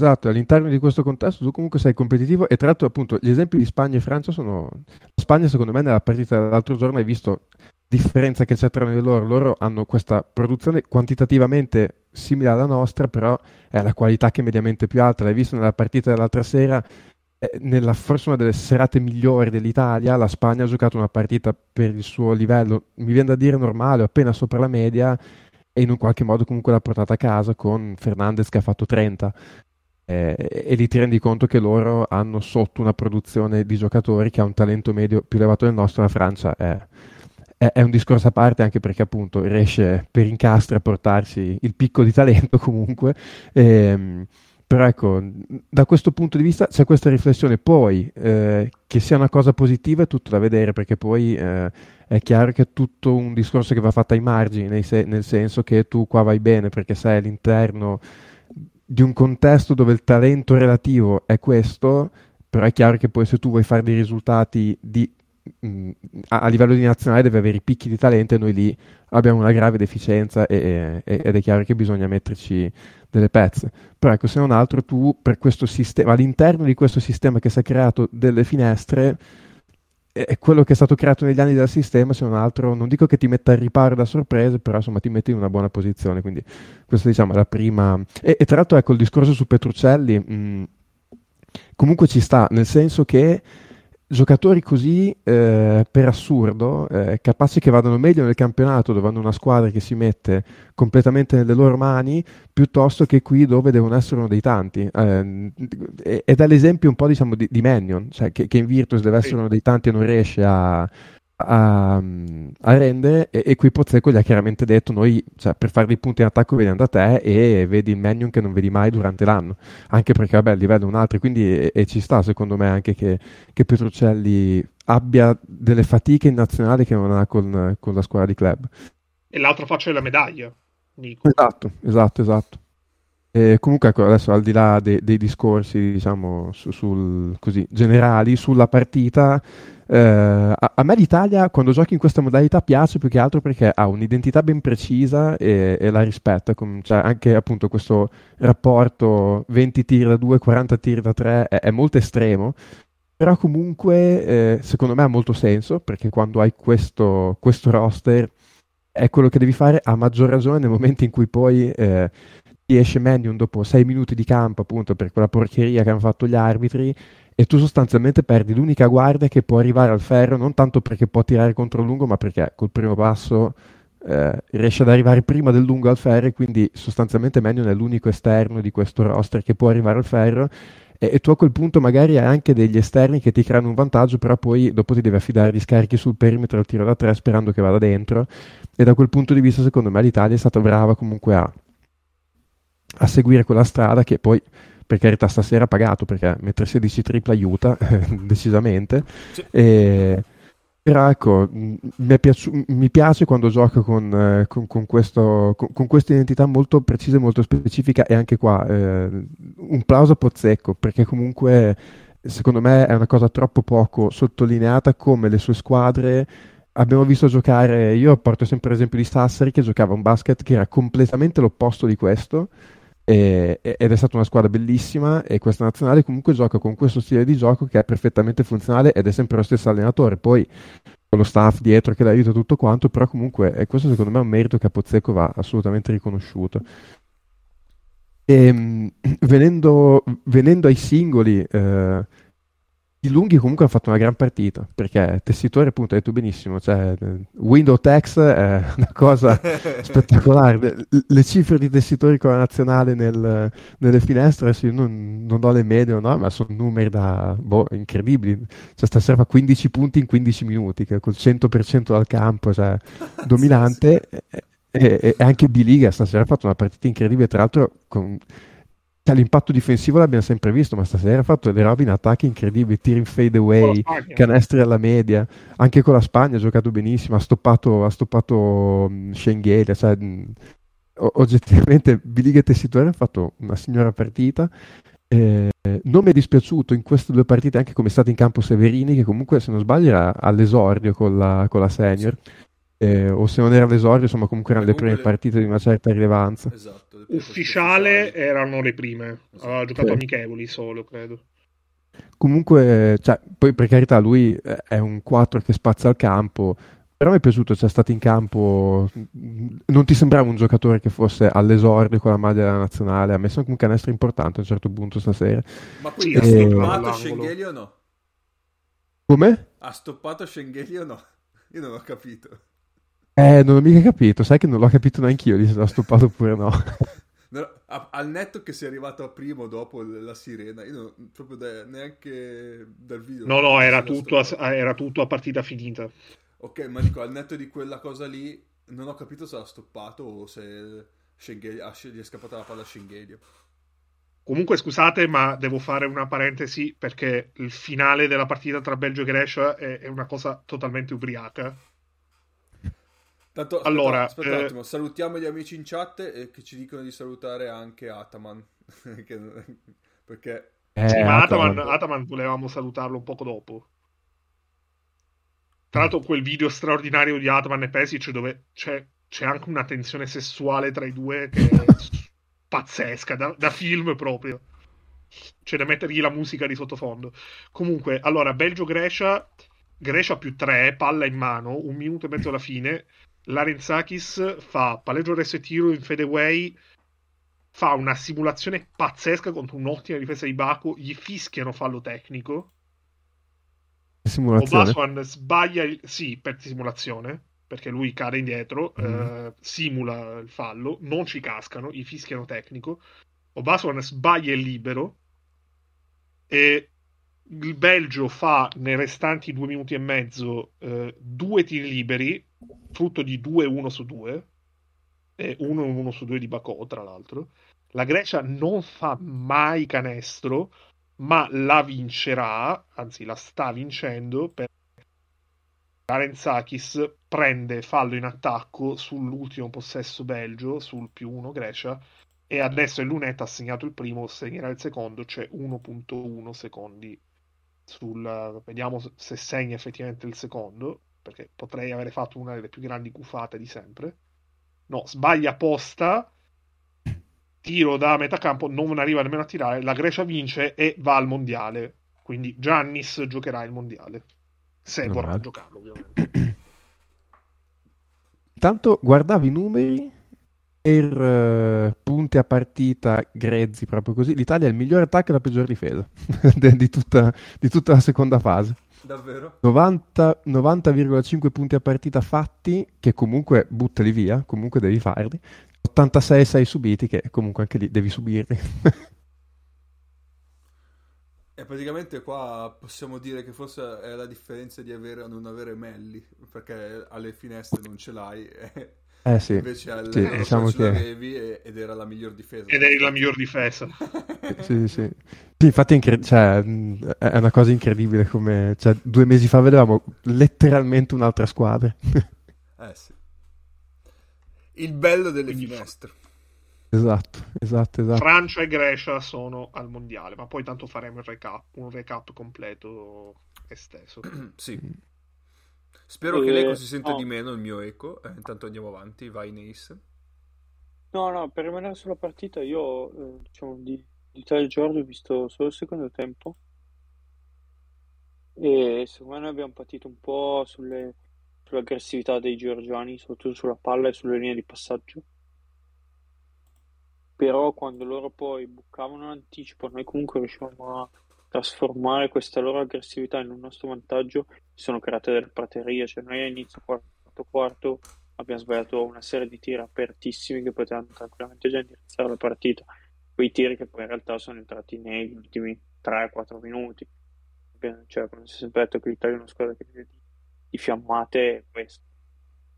Esatto, all'interno di questo contesto tu comunque sei competitivo, e tra l'altro appunto gli esempi di Spagna e Francia sono... Spagna secondo me nella partita dell'altro giorno hai visto la differenza che c'è tra di loro, loro hanno questa produzione quantitativamente simile alla nostra, però è la qualità che è mediamente più alta, l'hai visto nella partita dell'altra sera, nella forse una delle serate migliori dell'Italia, la Spagna ha giocato una partita per il suo livello, mi viene da dire normale, appena sopra la media, e in un qualche modo comunque l'ha portata a casa con Fernandez che ha fatto 30. E lì ti rendi conto che loro hanno sotto una produzione di giocatori che ha un talento medio più elevato del nostro. La Francia è un discorso a parte, anche perché appunto riesce per incastri a portarsi il picco di talento comunque, però ecco, da questo punto di vista c'è questa riflessione, poi che sia una cosa positiva è tutto da vedere, perché poi è chiaro che è tutto un discorso che va fatto ai margini, nel senso che tu qua vai bene perché sei all'interno di un contesto dove il talento relativo è questo, però è chiaro che poi se tu vuoi fare dei risultati a livello di nazionale devi avere i picchi di talento, e noi lì abbiamo una grave deficienza ed è chiaro che bisogna metterci delle pezze. Però ecco, se non altro tu per questo sistema, all'interno di questo sistema che si è creato delle finestre, è quello che è stato creato negli anni dal sistema, se non altro non dico che ti metta al riparo da sorprese, però insomma ti metti in una buona posizione, quindi questa diciamo è la prima. E tra l'altro ecco il discorso su Petrucelli comunque ci sta, nel senso che giocatori così per assurdo capaci che vadano meglio nel campionato dove hanno una squadra che si mette completamente nelle loro mani, piuttosto che qui dove devono essere uno dei tanti ed è l'esempio un po' diciamo di Mannion, cioè che in Virtus deve essere uno dei tanti e non riesce a rendere, e qui Pozzecco gli ha chiaramente detto noi, cioè, per fare dei punti in attacco vedi da te e vedi il Mannion che non vedi mai durante l'anno, anche perché vabbè il livello è un altro, quindi e ci sta secondo me anche che Petrucelli abbia delle fatiche in nazionale che non ha con la squadra di club. E l'altra faccia della medaglia, Nico. Esatto. Comunque ecco, adesso al di là dei discorsi diciamo sul così generali sulla partita, a me l'Italia quando giochi in questa modalità piace più che altro perché ha un'identità ben precisa e la rispetta, cioè anche appunto questo rapporto 20 tiri da 2, 40 tiri da 3 è molto estremo, però comunque secondo me ha molto senso, perché quando hai questo roster è quello che devi fare, a maggior ragione nel momento in cui poi esce Mannion dopo 6 minuti di campo appunto per quella porcheria che hanno fatto gli arbitri, e tu sostanzialmente perdi l'unica guardia che può arrivare al ferro, non tanto perché può tirare contro il lungo, ma perché col primo passo riesce ad arrivare prima del lungo al ferro, e quindi sostanzialmente Mannion è l'unico esterno di questo roster che può arrivare al ferro, e tu a quel punto magari hai anche degli esterni che ti creano un vantaggio, però poi dopo ti devi affidare di scarichi sul perimetro al tiro da 3 sperando che vada dentro, e da quel punto di vista secondo me l'Italia è stata brava comunque a seguire quella strada, che poi per carità stasera pagato, perché mettere 16 tripla aiuta decisamente, sì. Però ecco, mi piace quando gioco con questa identità molto precisa e molto specifica, e anche qua un plauso a Pozzecco, perché comunque secondo me è una cosa troppo poco sottolineata come le sue squadre abbiamo visto giocare. Io porto sempre l'esempio di Sassari, che giocava un basket che era completamente l'opposto di questo, ed è stata una squadra bellissima, e questa nazionale comunque gioca con questo stile di gioco che è perfettamente funzionale, ed è sempre lo stesso allenatore, poi con lo staff dietro che l'aiuta tutto quanto, però comunque questo secondo me è un merito che a Pozzecco va assolutamente riconosciuto. Venendo ai singoli, i lunghi comunque hanno fatto una gran partita, perché Tessitore, appunto, hai detto benissimo, cioè, window tax è una cosa spettacolare. Le cifre di Tessitori con la nazionale nelle finestre, sì, non do le medie, no, ma sono numeri da incredibili, cioè stasera fa 15 punti in 15 minuti, che col 100% dal campo, cioè dominante. E anche Biliga stasera ha fatto una partita incredibile, tra l'altro l'impatto difensivo l'abbiamo sempre visto, ma stasera ha fatto delle robe in attacchi incredibili, tiri in fade away, canestri alla media, anche con la Spagna ha giocato benissimo, ha stoppato Shengelia, cioè, oggettivamente Biliga e Tessitori hanno fatto una signora partita. Non mi è dispiaciuto in queste due partite anche come è stato in campo Severini, che comunque se non sbaglio era all'esordio con la senior. O se non era l'esordio, insomma, comunque erano le prime partite di una certa rilevanza. Esatto, ufficiale erano le prime, esatto. Aveva giocato amichevoli solo, credo. Comunque, cioè, poi per carità, lui è un 4 che spazza il campo, però mi è piaciuto, cioè, stato in campo, non ti sembrava un giocatore che fosse all'esordio con la maglia della nazionale, ha messo anche un canestro importante a un certo punto stasera. Ma quindi ha stoppato Shengelia o no? Come? Ha stoppato Shengelia o no? Io non ho capito. Non ho mica capito, sai che non l'ho capito neanche io, se l'ho stoppato oppure no. Al netto che sei arrivato a primo dopo la sirena, io non, proprio neanche dal video. No, era tutto a partita finita. Ok, ma dico, al netto di quella cosa lì, non ho capito se l'ha stoppato o se gli è scappata la palla a Shengelia. Comunque scusate, ma devo fare una parentesi, perché il finale della partita tra Belgio e Grecia è una cosa totalmente ubriaca. Tanto, aspetta un attimo, salutiamo gli amici in chat che ci dicono di salutare anche Ataman. Perché ma Ataman volevamo salutarlo un poco dopo. Tra l'altro, quel video straordinario di Ataman e Pesic, dove c'è anche una tensione sessuale tra i due che è pazzesca, da film proprio. C'è da mettergli la musica di sottofondo. Comunque, allora, Belgio-Grecia +3, palla in mano, 1 minuto e mezzo alla fine. L'Arensakis fa palleggio resto e tiro in fadeaway, fa una simulazione pazzesca contro un'ottima difesa di Baco, gli fischiano fallo tecnico. Simulazione. Obaswan sbaglia sì, per simulazione, perché lui cade indietro, simula il fallo, non ci cascano, gli fischiano tecnico. Obaswan sbaglia il libero e il Belgio fa nei restanti 2 minuti e mezzo 2 tiri liberi frutto di 2 1-2 e 1 1-2 di Bacò, tra l'altro. La Grecia non fa mai canestro, ma la vincerà, anzi la sta vincendo, perché Arensakis prende fallo in attacco sull'ultimo possesso Belgio, sul +1 Grecia, e adesso è Lunetta, ha segnato il primo, segnerà il secondo, c'è 1.1 secondi sul... vediamo se segna effettivamente il secondo, perché potrei avere fatto una delle più grandi gufate di sempre. No, sbaglia apposta, tiro da metà campo, non arriva nemmeno a tirare, la Grecia vince e va al mondiale, quindi Giannis giocherà il mondiale, se vorrà giocarlo ovviamente. Intanto guardavi i numeri per punti a partita grezzi, proprio così, l'Italia è il miglior attacco e la peggior difesa di tutta la seconda fase. Davvero? 90,5 punti a partita fatti, che comunque buttali via, comunque devi farli. 86,6 subiti, che comunque anche lì devi subirli. E praticamente qua possiamo dire che forse è la differenza di avere o non avere Melli, perché alle finestre non ce l'hai Sì. Invece al sì, diciamo che... l'avevi ed era la miglior difesa. Ed eri la miglior difesa. Sì, infatti cioè, è una cosa incredibile come... Cioè, 2 mesi fa vedevamo letteralmente un'altra squadra. Sì. Il bello delle finestre. Esatto. Francia e Grecia sono al mondiale, ma poi tanto faremo un recap completo esteso. Sì. Spero che l'eco si senta di meno, il mio eco. Intanto andiamo avanti, vai Neis. No, per rimanere sulla partita, io diciamo di tale giorno ho visto solo il secondo tempo e secondo me abbiamo patito un po' sull'aggressività dei georgiani, soprattutto sulla palla e sulle linee di passaggio. Però quando loro poi bucavano l'anticipo, noi comunque riuscivamo a trasformare questa loro aggressività in un nostro vantaggio. Si sono create delle praterie, cioè noi all'inizio quarto abbiamo sbagliato una serie di tiri apertissimi che potevano tranquillamente già indirizzare la partita, quei tiri che poi in realtà sono entrati negli ultimi 3-4 minuti. Cioè, come si è sempre detto che l'Italia è una squadra che di fiammate è questa,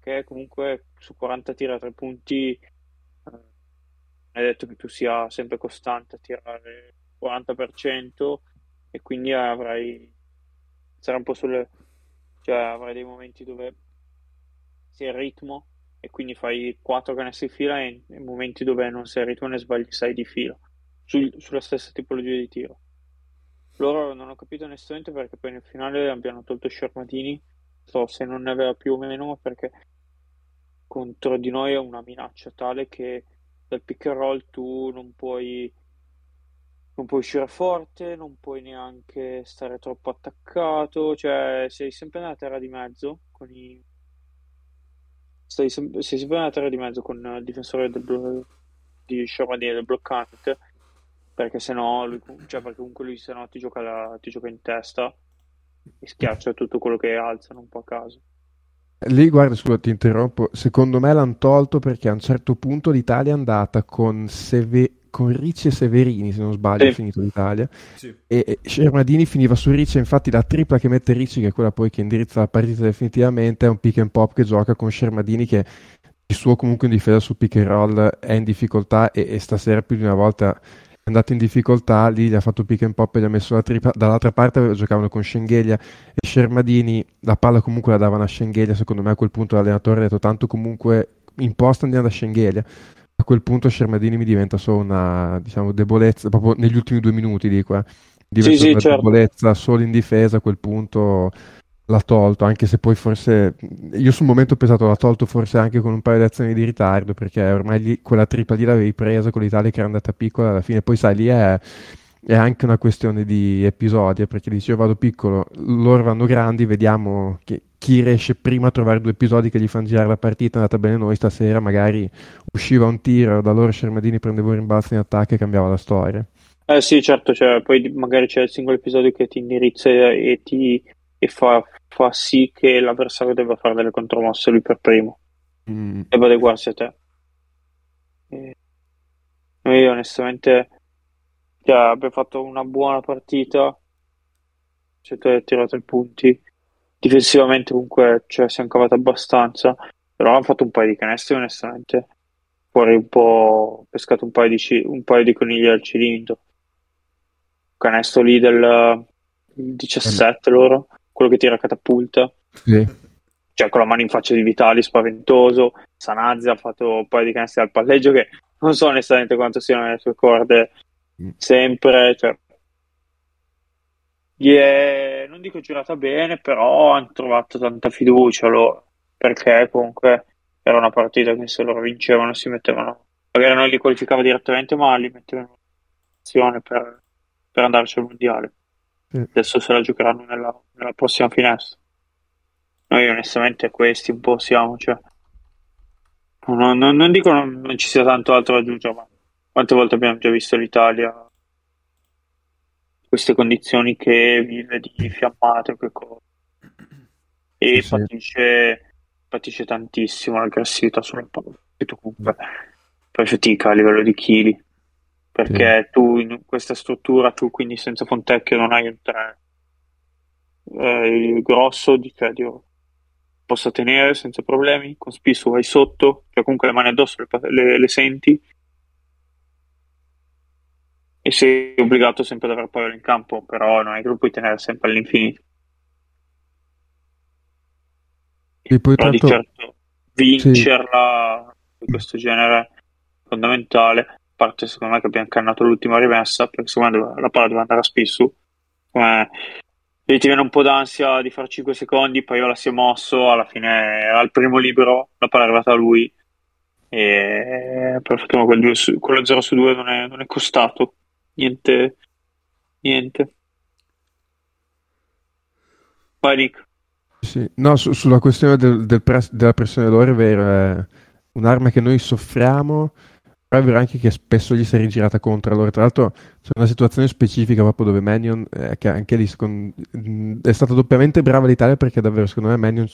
che comunque su 40 tiri a 3 punti è detto che tu sia sempre costante a tirare 40% e quindi sarà un po' cioè avrai dei momenti dove sei in ritmo e quindi fai 4 canestri di fila e in momenti dove non sei in ritmo ne sbagli 6 di fila sulla stessa tipologia di tiro. Loro non ho capito onestamente perché poi nel finale abbiano tolto Schermadini, so se non ne aveva più o meno, ma perché contro di noi è una minaccia tale che dal pick and roll tu non puoi uscire forte, non puoi neanche stare troppo attaccato, cioè sei sempre nella terra di mezzo con il difensore di Schermadini del bloccante, perché sennò perché comunque lui ti gioca in testa e schiaccia tutto quello che alzano un po' a caso. Lì, guarda, scusa, ti interrompo. Secondo me l'hanno tolto perché a un certo punto l'Italia è andata con Ricci e Severini, se non sbaglio, è finito l'Italia. Sì. E Schermadini finiva su Ricci, infatti la tripla che mette Ricci, che è quella poi che indirizza la partita definitivamente, è un pick and pop che gioca con Schermadini che di suo comunque in difesa su pick and roll è in difficoltà e stasera più di una volta è andato in difficoltà, lì gli ha fatto pick and pop e gli ha messo la tripla. Dall'altra parte giocavano con Shengelia e Schermadini, la palla comunque la davano a Shengelia, secondo me a quel punto l'allenatore ha detto tanto comunque in posta andiamo da Shengelia, a quel punto Schermadini mi diventa solo una debolezza, proprio negli ultimi 2 minuti debolezza solo in difesa, a quel punto l'ha tolto, anche se poi forse io sul momento ho pensato l'ha tolto forse anche con un paio di azioni di ritardo, perché ormai quella tripla lì l'avevi presa con l'Italia che era andata piccola alla fine, poi sai lì è anche una questione di episodi, perché dici io vado piccolo, loro vanno grandi, vediamo chi riesce prima a trovare 2 episodi che gli fanno girare la partita. È andata bene noi stasera, magari usciva un tiro da loro, Schermadini prendeva un rimbalzo in attacco e cambiava la storia. Sì, certo, cioè, poi magari c'è il singolo episodio che ti indirizza e fa sì che l'avversario debba fare delle contromosse lui per primo, debba adeguarsi a te. Noi onestamente abbiamo fatto una buona partita, cioè tu hai tirato i punti, difensivamente comunque siamo cavati abbastanza, però hanno fatto un paio di canestri onestamente fuori, un po' pescato un paio di conigli al cilindro, canestro lì del 17 loro, quello che tira catapulta, sì. Cioè con la mano in faccia di Vitali, spaventoso. Sanazzi ha fatto un paio di canestri al palleggio che non so onestamente quanto siano nelle sue corde sempre, cioè non dico girata bene, però hanno trovato tanta fiducia loro, perché comunque era una partita che se loro vincevano si mettevano, magari non li qualificava direttamente ma li mettevano in azione per andarci al mondiale. Adesso se la giocheranno nella prossima finestra. Noi onestamente questi un po' siamo, cioè non dico non ci sia tanto altro da aggiungere, ma quante volte abbiamo già visto l'Italia queste condizioni che vive di fiammate e patisce tantissimo l'aggressività sulla palla, e tu comunque fai fatica a livello di chili, perché tu in questa struttura tu quindi senza Fontecchio non hai un 3 grosso di possa tenere senza problemi, con Spisso vai sotto, cioè comunque le mani addosso le senti, e sei obbligato sempre ad avere parola in campo, però non è che lo puoi tenere sempre all'infinito. E poi però tanto... di certo vincerla sì, di questo genere fondamentale. A parte secondo me che abbiamo cannato l'ultima rimessa, perché secondo me la palla doveva andare a Spissu, e ti viene un po' d'ansia di fare 5 secondi, poi la si è mosso, alla fine al primo libero la palla è arrivata a lui e per fortuna quello 0 su 2 non è costato niente. Vai Nick. Sì, no, sulla questione della pressione loro è vero, è un'arma che noi soffriamo, però è vero anche che spesso gli si è rigirata contro. Allora tra l'altro c'è una situazione specifica proprio dove Mannion, che anche lì è stata doppiamente brava l'Italia, perché davvero secondo me Mannion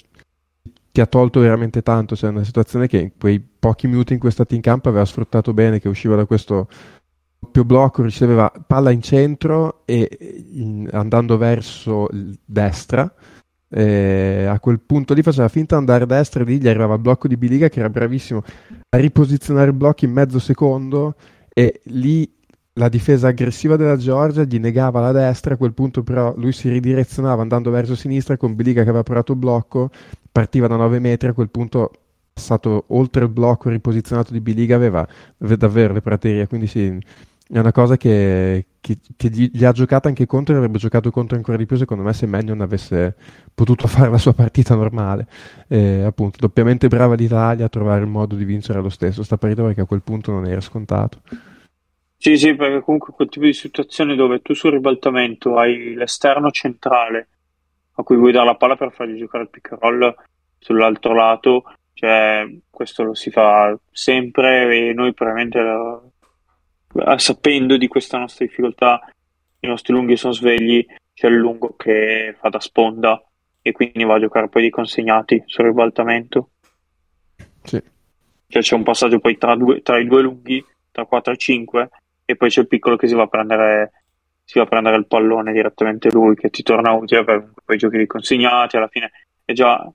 ti ha tolto veramente tanto, cioè una situazione che in quei pochi minuti in cui è stato in campo aveva sfruttato bene, che usciva da questo doppio blocco, riceveva palla in centro e andando verso destra, e a quel punto lì faceva finta di andare a destra e lì gli arrivava il blocco di Biliga, che era bravissimo a riposizionare il blocco in mezzo secondo, e lì la difesa aggressiva della Georgia gli negava la destra. A quel punto però lui si ridirezionava andando verso sinistra con Biliga che aveva provato il blocco, partiva da 9 metri, a quel punto passato oltre il blocco riposizionato di Biliga aveva davvero le praterie, quindi sì, è una cosa che gli ha giocata anche contro, e avrebbe giocato contro ancora di più secondo me se Mannion avesse potuto fare la sua partita normale. Appunto doppiamente brava l'Italia a trovare il modo di vincere lo stesso sta partita, perché a quel punto non era scontato. Sì, perché comunque quel tipo di situazione dove tu sul ribaltamento hai l'esterno centrale a cui vuoi dare la palla per fargli giocare il pick and roll sull'altro lato, cioè questo lo si fa sempre, e noi probabilmente sapendo di questa nostra difficoltà, i nostri lunghi sono svegli, c'è il lungo che fa da sponda e quindi va a giocare poi di consegnati sul ribaltamento. Sì. Cioè c'è un passaggio poi tra i due lunghi, tra 4 e 5, e poi c'è il piccolo che si va a prendere il pallone direttamente lui, che ti torna utile per poi giochi di consegnati. Alla fine è già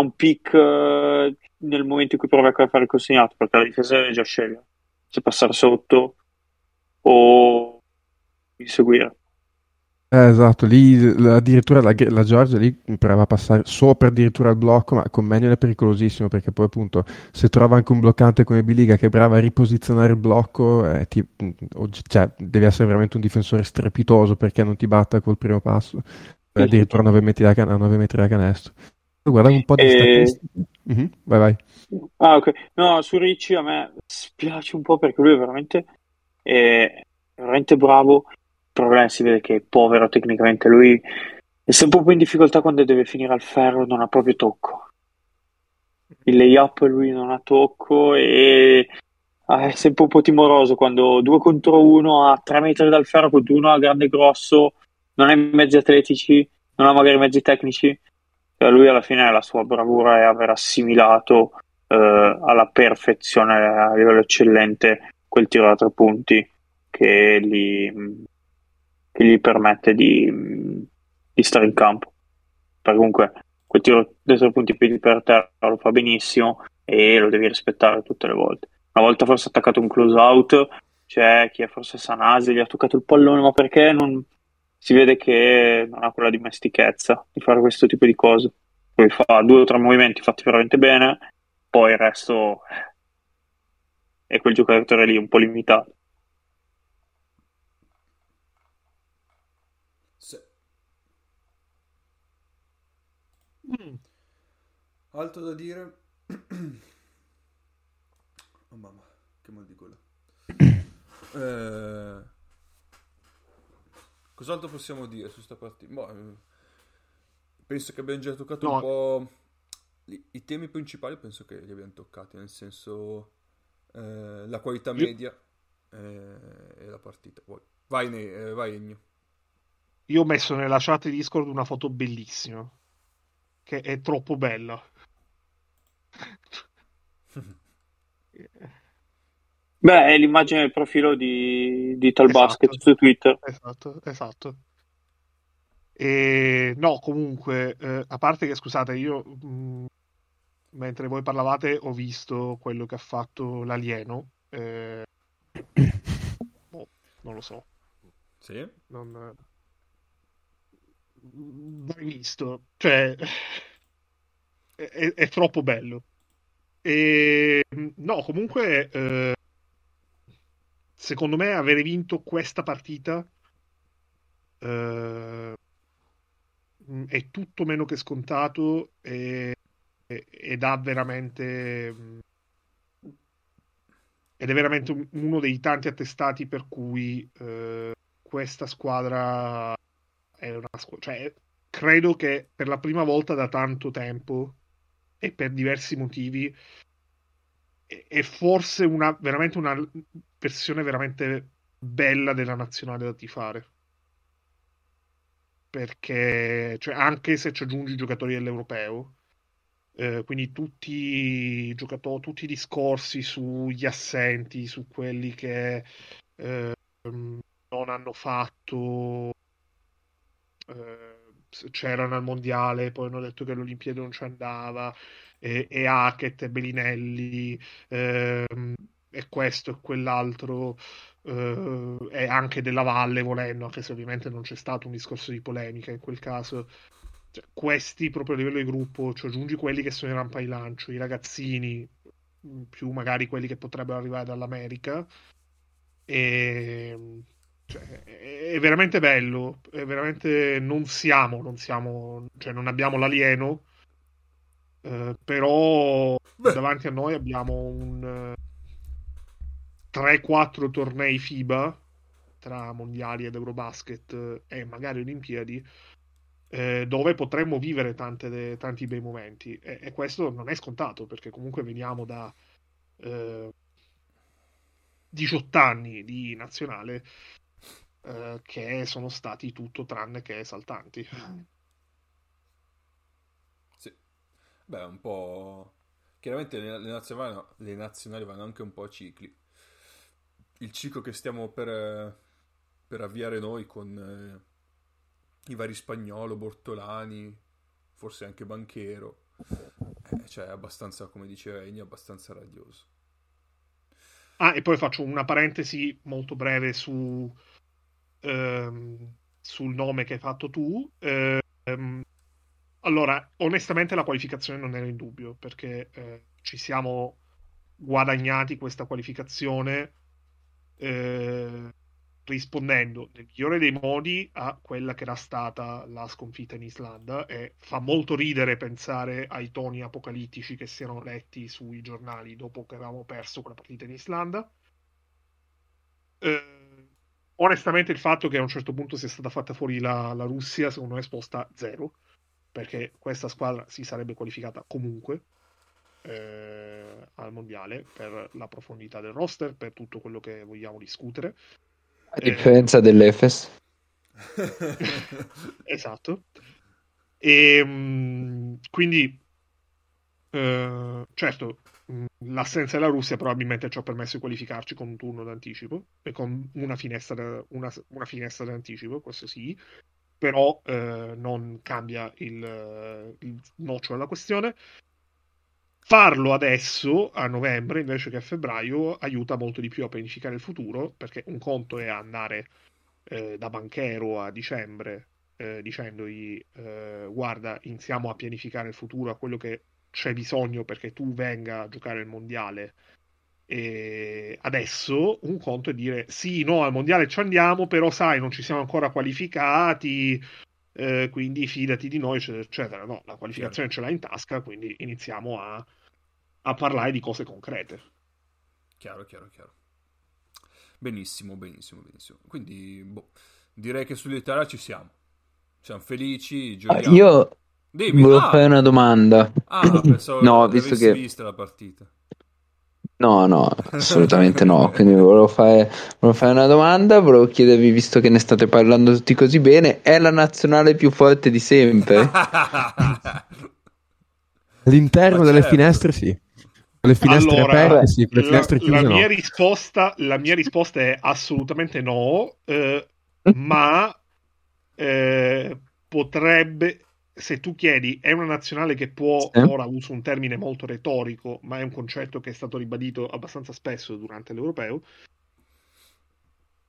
un pick nel momento in cui provi a fare il consegnato, perché la difesa è già sceglia se passare sotto o inseguire. Esatto, lì addirittura la Georgia lì imparava a passare sopra addirittura il blocco, ma con Mannion è pericolosissimo, perché poi appunto se trova anche un bloccante come Biliga che è brava a riposizionare il blocco, cioè devi essere veramente un difensore strepitoso perché non ti batta col primo passo, addirittura a 9 metri da canestro. Guarda un po' di statistiche. Mm-hmm. Vai. Ah, ok. No, su Ricci a me spiace un po' perché lui è veramente bravo, però si vede che è povero tecnicamente. Lui è sempre un po' in difficoltà quando deve finire al ferro, non ha proprio tocco. Il layup lui non ha tocco e è sempre un po' timoroso quando 2 contro 1 a 3 metri dal ferro, contro uno a grande e grosso, non ha mezzi atletici, non ha magari mezzi tecnici. Lui alla fine la sua bravura è aver assimilato alla perfezione, a livello eccellente, quel tiro da 3 punti che gli permette di stare in campo, perché comunque quel tiro da 3 punti piedi per terra lo fa benissimo e lo devi rispettare tutte le volte. Una volta forse ha attaccato un close out, c'è chi è forse Sanasi, gli ha toccato il pallone, ma perché non... si vede che non ha quella dimestichezza di fare questo tipo di cose. Lui fa 2 o 3 movimenti fatti veramente bene, poi il resto è quel giocatore lì un po' limitato. Sì. Altro da dire? Oh mamma, che mal di gola. Cos'altro possiamo dire su sta partita? Boh, penso che abbiamo già toccato un po' i temi principali, penso che li abbiamo toccati, nel senso la qualità media e la partita. Vai Egno. Io ho messo nella chat di Discord una foto bellissima, che è troppo bella. Beh, è l'immagine del profilo di Talbasket, esatto, su Twitter. Esatto. E no, comunque, a parte che, scusate, io mentre voi parlavate ho visto quello che ha fatto l'alieno, boh, non lo so. Sì? Non l'hai visto, cioè è troppo bello. E no, comunque, secondo me avere vinto questa partita è tutto meno che scontato, ed ha veramente, ed è veramente uno dei tanti attestati per cui questa squadra è una squadra, cioè credo che per la prima volta da tanto tempo e per diversi motivi è forse una veramente una versione veramente bella della nazionale da tifare, perché cioè, anche se ci aggiungi i giocatori dell'Europeo, quindi tutti i discorsi sugli assenti, su quelli che non hanno fatto, c'erano al mondiale, poi hanno detto che all'Olimpiade non ci andava, e Hackett e Bellinelli, e questo e quell'altro, e anche della Valle volendo, anche se ovviamente non c'è stato un discorso di polemica in quel caso, cioè, questi proprio a livello di gruppo, cioè, aggiungi quelli che sono in rampa di lancio, i ragazzini, più magari quelli che potrebbero arrivare dall'America, e cioè, è veramente bello, è veramente non siamo cioè non abbiamo l'alieno, però beh, davanti a noi abbiamo un 3-4 tornei FIBA tra mondiali ed Eurobasket e magari Olimpiadi, dove potremmo vivere tanti bei momenti, e questo non è scontato, perché comunque veniamo da 18 anni di nazionale che sono stati tutto tranne che esaltanti. Sì, beh, un po' chiaramente le nazionali vanno anche un po' a cicli. Il ciclo che stiamo per avviare noi con i vari Spagnolo, Bortolani, forse anche Banchero, cioè abbastanza, come diceva Egna, abbastanza radioso. Ah, e poi faccio una parentesi molto breve sul nome che hai fatto tu. Allora, onestamente la qualificazione non era in dubbio, perché ci siamo guadagnati questa qualificazione rispondendo nel migliore dei modi a quella che era stata la sconfitta in Islanda, e fa molto ridere pensare ai toni apocalittici che si erano letti sui giornali dopo che avevamo perso quella partita in Islanda. Onestamente il fatto che a un certo punto sia stata fatta fuori la Russia, secondo me sposta zero, perché questa squadra si sarebbe qualificata comunque al mondiale, per la profondità del roster, per tutto quello che vogliamo discutere, a differenza dell'Efes. Esatto. E quindi certo, l'assenza della Russia probabilmente ci ha permesso di qualificarci con un turno d'anticipo e con una finestra d'anticipo, questo sì, però non cambia il nocciolo della questione. Farlo adesso, a novembre, invece che a febbraio, aiuta molto di più a pianificare il futuro, perché un conto è andare da Banchero a dicembre dicendogli guarda, iniziamo a pianificare il futuro, a quello che c'è bisogno perché tu venga a giocare il mondiale. E adesso un conto è dire sì, no, al mondiale ci andiamo, però sai, non ci siamo ancora qualificati, quindi fidati di noi, eccetera. No, la qualificazione ce l'ha in tasca, quindi iniziamo a parlare di cose concrete. Chiaro. Benissimo. Quindi boh, direi che sull'Italia ci siamo felici, giochiamo. Io volevo fare una domanda. Pensavo no, visto che vista la partita. No, assolutamente no, quindi volevo fare una domanda, volevo chiedervi, visto che ne state parlando tutti così bene, è la nazionale più forte di sempre? All'interno delle finestre sì, le finestre aperte sì, le finestre chiuse no. La mia risposta è assolutamente no, ma potrebbe, se tu chiedi, è una nazionale che può, ora uso un termine molto retorico, ma è un concetto che è stato ribadito abbastanza spesso durante l'Europeo,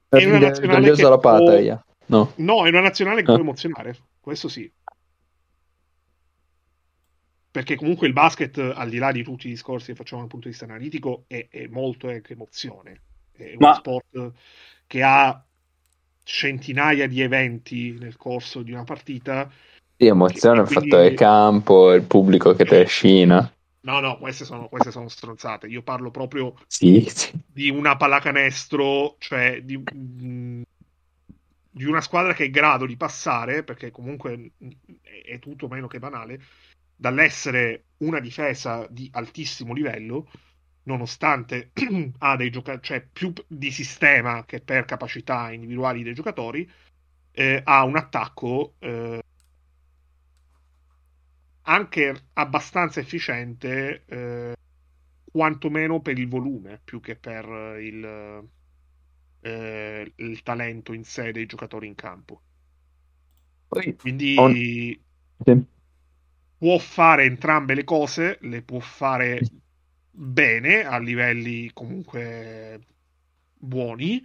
è una nazionale che può... patria. No. No, è una nazionale che può emozionare, questo sì, perché comunque il basket, al di là di tutti i discorsi che facciamo dal punto di vista analitico, è molto anche emozione, è uno sport che ha centinaia di eventi nel corso di una partita. Sì, emozione, il quindi... fatto del campo, il pubblico che te scina. No, queste sono stronzate. Io parlo proprio di una pallacanestro, cioè di una squadra che è in grado di passare, perché comunque è tutto meno che banale, dall'essere una difesa di altissimo livello, nonostante ha dei giocatori, cioè più di sistema che per capacità individuali dei giocatori, ha un attacco... anche abbastanza efficiente, quantomeno per il volume, più che per il talento in sé dei giocatori in campo. Quindi può fare entrambe le cose, le può fare bene a livelli comunque buoni.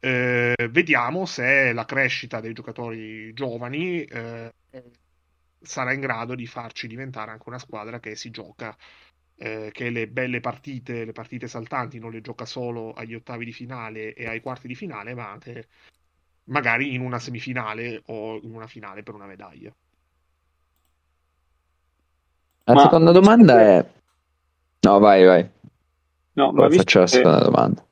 Vediamo se la crescita dei giocatori giovani sarà in grado di farci diventare anche una squadra che si gioca, che le belle partite, le partite saltanti, non le gioca solo agli ottavi di finale e ai quarti di finale, ma anche magari in una semifinale o in una finale per una medaglia. La seconda domanda è... No, vai. No, ma faccio la seconda domanda.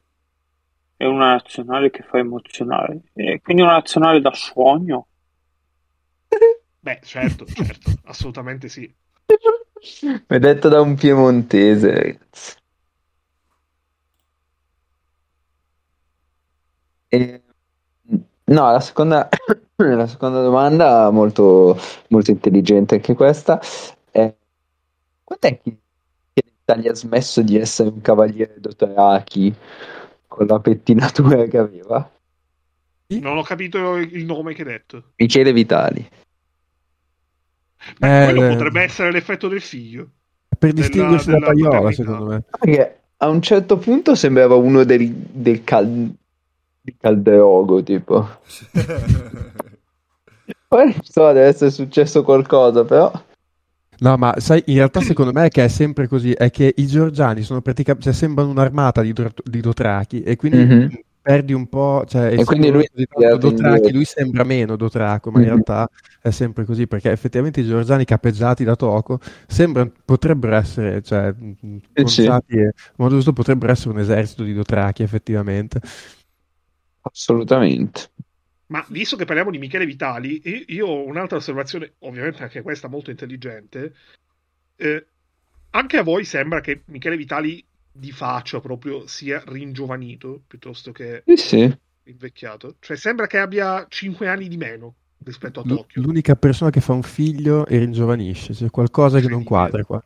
È una nazionale che fa emozionare, quindi una nazionale da sogno. Beh, certo, assolutamente sì. È detto da un piemontese. No, la seconda domanda, molto, molto intelligente anche questa, è: quant'è che l'Italia ha smesso di essere un cavaliere d'Otaraki con la pettinatura che aveva? Non ho capito il nome che hai detto. Michele Vitali. Quello potrebbe essere l'effetto del figlio, per distinguersi della paiola, secondo me, perché a un certo punto sembrava uno del Calderogo, tipo. Poi non so, deve essere successo qualcosa, però no, ma sai, in realtà secondo me è che è sempre così, è che i georgiani sono praticamente, cioè, sembrano un'armata di dotrachi, e quindi perdi un po', cioè, e quindi lui sembra meno dotraco, ma in realtà è sempre così, perché effettivamente i georgiani capeggiati da Toco potrebbero essere, cioè, in modo giusto potrebbero essere un esercito di dotrachi, effettivamente. Assolutamente. Ma visto che parliamo di Michele Vitali, io ho un'altra osservazione, ovviamente anche questa molto intelligente. Anche a voi sembra che Michele Vitali di faccia proprio sia ringiovanito piuttosto che invecchiato, cioè sembra che abbia 5 anni di meno rispetto a Tokyo. L'unica persona che fa un figlio e ringiovanisce, c'è qualcosa che non quadra qua.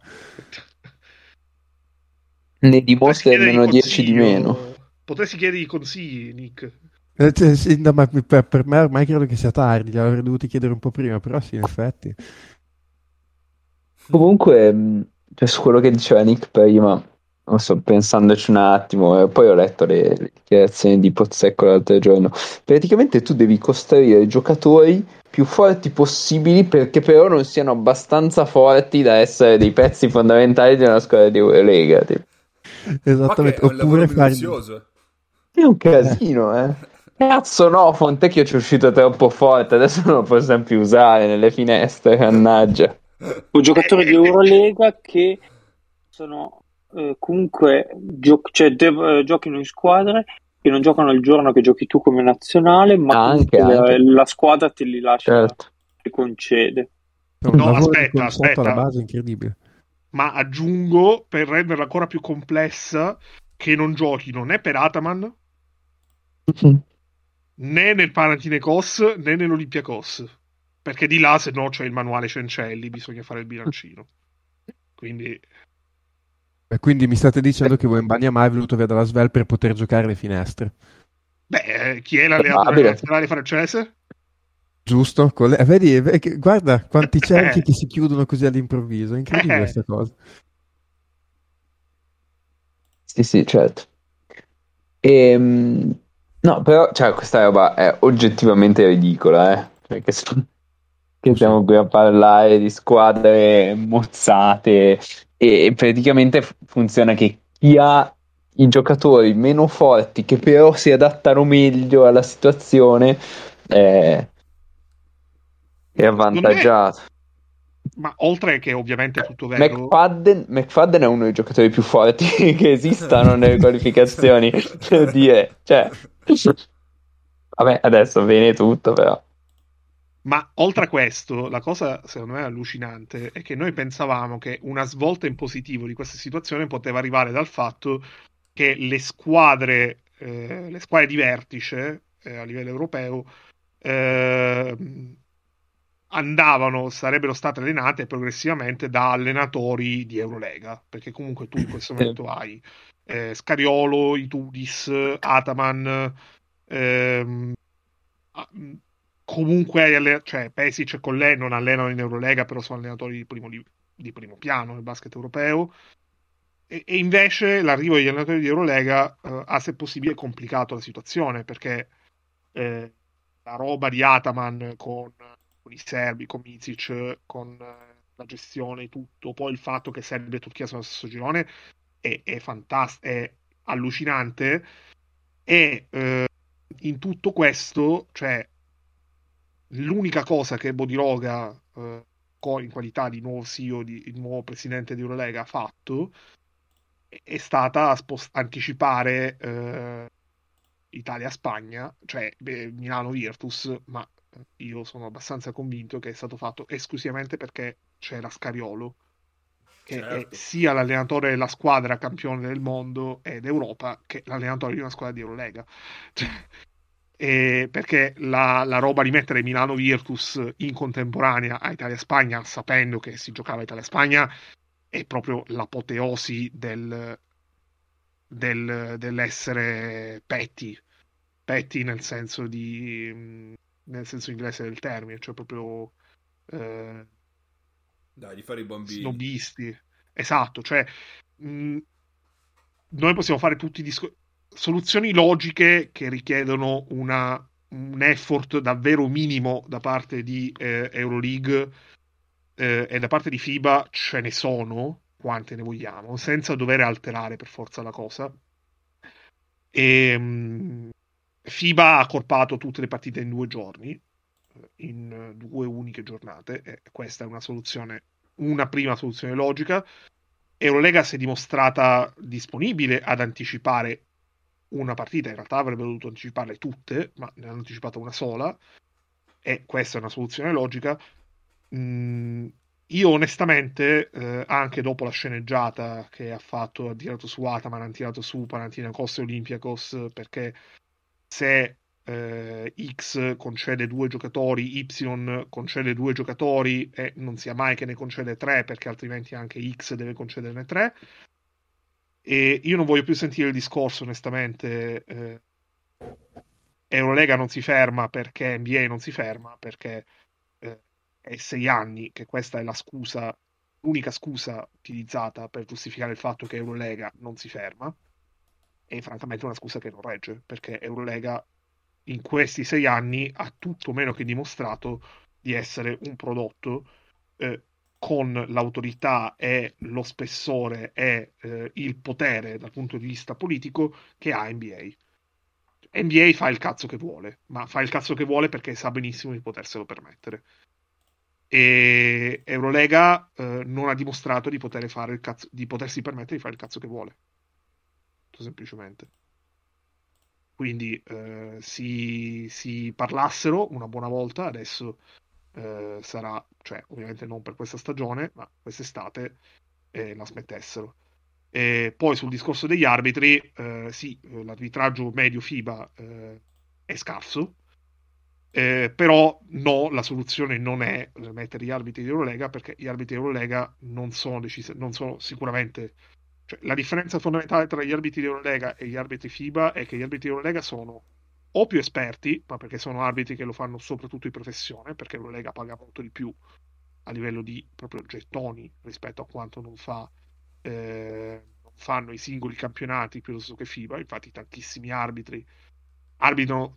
Ne dimostra almeno 10 di meno. Potresti chiedere i consigli, Nick? No, ma per me ormai credo che sia tardi, li avrei dovuti chiedere un po' prima, però sì, in effetti. Comunque, cioè, su quello che diceva Nick prima, sto pensandoci un attimo, poi ho letto le dichiarazioni di Pozzecco l'altro giorno. Praticamente tu devi costruire i giocatori più forti possibili, perché però non siano abbastanza forti da essere dei pezzi fondamentali di una squadra di Eurolega. Tipo. Esattamente. Okay, oppure è un casino, Cazzo no, Fontecchio ci è uscito troppo forte, adesso non lo possiamo più usare nelle finestre, mannaggia. Un giocatore di Eurolega che sono... comunque giochino in squadre che non giocano il giorno che giochi tu come nazionale, ma anche. La squadra te li lascia, ti concede. No, aspetta. La base è incredibile. Ma aggiungo, per renderla ancora più complessa, che non giochino né per Ataman né nel Panathinaikos né nell'Olympiakos, perché di là, se no, c'è il manuale Shengelia, bisogna fare il bilancino. Quindi mi state dicendo che Wembanyama è venuto via dalla Svel per poter giocare le finestre? Beh, chi è l'alleatore nazionale francese? Giusto, vedi, guarda quanti cerchi che si chiudono così all'improvviso, è incredibile questa cosa. Sì, sì, certo. No, però cioè, questa roba è oggettivamente ridicola, cioè, che stiamo qui a parlare di squadre mozzate e praticamente funziona che chi ha i giocatori meno forti che però si adattano meglio alla situazione è avvantaggiato. Ma oltre che ovviamente è tutto vero, McFadden è uno dei giocatori più forti che esistano nelle qualificazioni per dire, cioè vabbè adesso viene tutto però. Ma oltre a questo, la cosa secondo me allucinante è che noi pensavamo che una svolta in positivo di questa situazione poteva arrivare dal fatto che le squadre di vertice a livello europeo sarebbero state allenate progressivamente da allenatori di Eurolega, perché comunque tu in questo momento hai Scariolo, Itoudis, Ataman, comunque cioè Pesic e Collè non allenano in Eurolega, però sono allenatori di primo piano nel basket europeo, e invece l'arrivo degli allenatori di Eurolega ha, se possibile, complicato la situazione, perché la roba di Ataman con i serbi, con Mizic, con la gestione, tutto, poi il fatto che Serbia e Turchia sono nello stesso girone è fantastico, è allucinante, e in tutto questo, cioè, l'unica cosa che Bodiroga, in qualità di nuovo CEO, il nuovo presidente di Eurolega, ha fatto è stata anticipare Italia-Spagna, cioè Milano-Virtus, ma io sono abbastanza convinto che è stato fatto esclusivamente perché c'era Scariolo, che certo, è sia l'allenatore della squadra campione del mondo e d'Europa che l'allenatore di una squadra di Eurolega. E perché la roba di mettere Milano Virtus in contemporanea a Italia-Spagna, sapendo che si giocava Italia-Spagna, è proprio l'apoteosi dell'essere petty nel senso inglese del termine, cioè proprio dai, di fare i bambini snobisti, esatto, cioè noi possiamo fare tutti i soluzioni logiche che richiedono un effort davvero minimo da parte di Euroleague e da parte di FIBA, ce ne sono quante ne vogliamo, senza dover alterare per forza la cosa. FIBA ha accorpato tutte le partite in 2 giorni, in 2 uniche giornate, e questa è una soluzione, una prima soluzione logica. Eurolega si è dimostrata disponibile ad anticipare una partita, in realtà avrebbe dovuto anticiparle tutte, ma ne hanno anticipata una sola, e questa è una soluzione logica. Io onestamente, anche dopo la sceneggiata che ha fatto, ha tirato su Ataman, ha tirato su Panathinaikos e Olympiakos, perché se X concede 2 giocatori, Y concede 2 giocatori, e non sia mai che ne concede 3, perché altrimenti anche X deve concederne 3. E io non voglio più sentire il discorso, onestamente, Eurolega non si ferma perché NBA non si ferma, perché è 6 anni che questa è la scusa, l'unica scusa utilizzata per giustificare il fatto che Eurolega non si ferma, e francamente è una scusa che non regge, perché Eurolega in questi 6 anni ha tutto meno che dimostrato di essere un prodotto con l'autorità e lo spessore e il potere dal punto di vista politico che ha NBA. NBA fa il cazzo che vuole, ma fa il cazzo che vuole perché sa benissimo di poterselo permettere. E Eurolega non ha dimostrato di poter fare il cazzo, di potersi permettere di fare il cazzo che vuole, semplicemente. Quindi si parlassero una buona volta adesso. Sarà, cioè, ovviamente non per questa stagione, ma quest'estate la smettessero. E poi sul discorso degli arbitri, sì, l'arbitraggio medio FIBA è scarso, però no, la soluzione non è mettere gli arbitri di Eurolega, perché gli arbitri di Eurolega non sono sicuramente, cioè, la differenza fondamentale tra gli arbitri di Eurolega e gli arbitri FIBA è che gli arbitri di Eurolega sono o più esperti, ma perché sono arbitri che lo fanno soprattutto in professione, perché Eurolega paga molto di più a livello di proprio gettoni rispetto a quanto non fanno i singoli campionati piuttosto che FIBA. Infatti tantissimi arbitri arrivano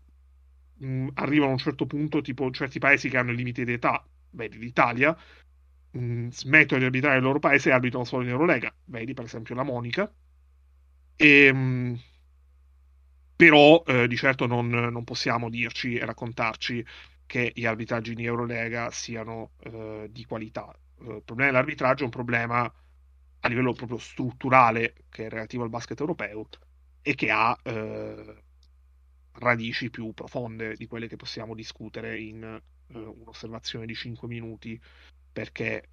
a un certo punto, tipo certi paesi che hanno il limite di età, vedi l'Italia, smettono di arbitrare il loro paese e arbitrano solo in Eurolega, vedi per esempio la Monica. Però di certo non possiamo dirci e raccontarci che gli arbitraggi in Eurolega siano di qualità. Il problema dell'arbitraggio è un problema a livello proprio strutturale, che è relativo al basket europeo e che ha radici più profonde di quelle che possiamo discutere in un'osservazione di 5 minuti, perché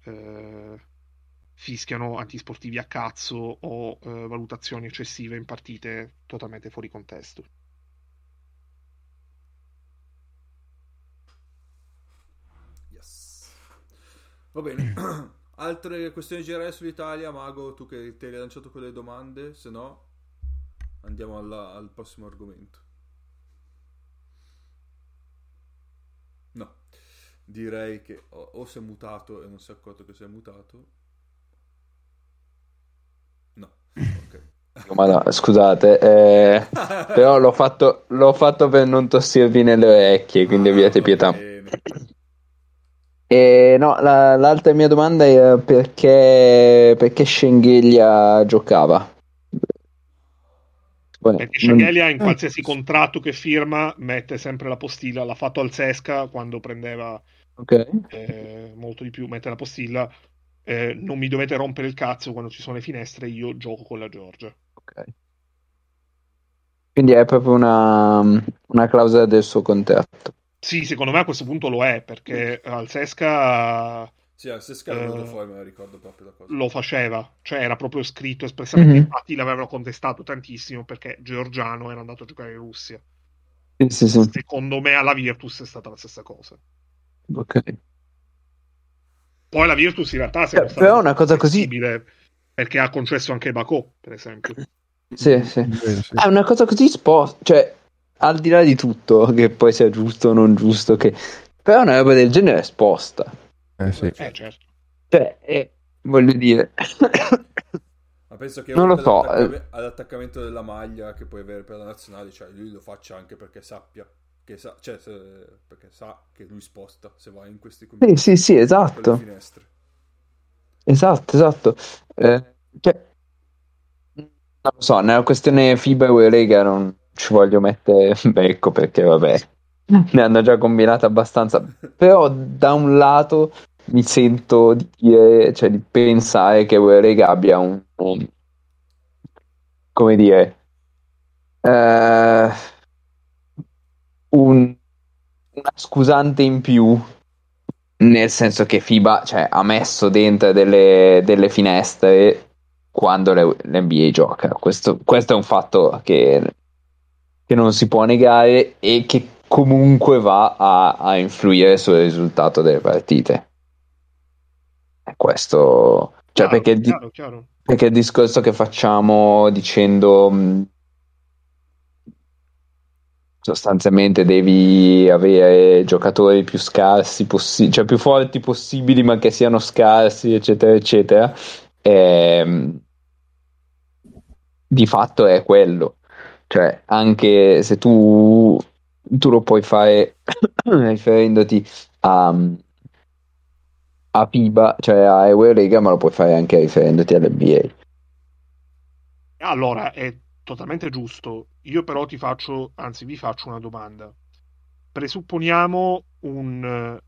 fischiano antisportivi a cazzo o valutazioni eccessive in partite totalmente fuori contesto. Yes. Va bene. Altre questioni generali sull'Italia? Mago, tu che ti hai lanciato quelle domande, se no andiamo al prossimo argomento. No, direi che o si è mutato e non si è accorto che si è mutato. No, ok. Ma no, scusate, però l'ho fatto per non tossirvi nelle orecchie, quindi abbiate pietà. No, l'altra mia domanda è perché Shengelia giocava. Perché Shengelia in qualsiasi contratto che firma mette sempre la postilla, l'ha fatto al Sesca quando prendeva molto di più, mette la postilla non mi dovete rompere il cazzo quando ci sono le finestre, io gioco con la Georgia. Ok, quindi è proprio una clausola del suo contratto. Sì, secondo me a questo punto lo è, perché al Sesca lo faceva, cioè era proprio scritto espressamente. Infatti l'avevano contestato tantissimo perché Georgiano era andato a giocare in Russia. Sì. Secondo me alla Virtus è stata la stessa cosa. Ok. Poi la Virtus in realtà però è una cosa così, perché ha concesso anche Bakò, per esempio. Sì. È una cosa così cioè al di là di tutto, che poi sia giusto o non giusto, però una roba del genere è esposta. Certo. Cioè, voglio dire, ma penso che non lo so all'attaccamento della maglia che puoi avere per la nazionale, cioè lui lo faccia anche perché sappia che perché sa che lui sposta se va in questi comitati. Sì, esatto. Esatto. Cioè, non lo so, nella questione FIBA e Eurolega non ci voglio mettere becco perché vabbè, ne hanno già combinato abbastanza, però da un lato mi sento di dire, cioè di pensare che Eurolega abbia un come dire una scusante in più, nel senso che FIBA, cioè, ha messo dentro delle finestre quando l'NBA gioca. Questo è un fatto che non si può negare e che comunque va a influire sul risultato delle partite. È questo, cioè, chiaro. Perché il discorso che facciamo dicendo sostanzialmente devi avere giocatori più scarsi cioè più forti possibili, ma che siano scarsi, eccetera eccetera, di fatto è quello. Cioè, anche se tu lo puoi fare riferendoti a FIBA, cioè a Eurolega, ma lo puoi fare anche riferendoti all'NBA. Allora, è totalmente giusto. Io però vi faccio una domanda. Presupponiamo un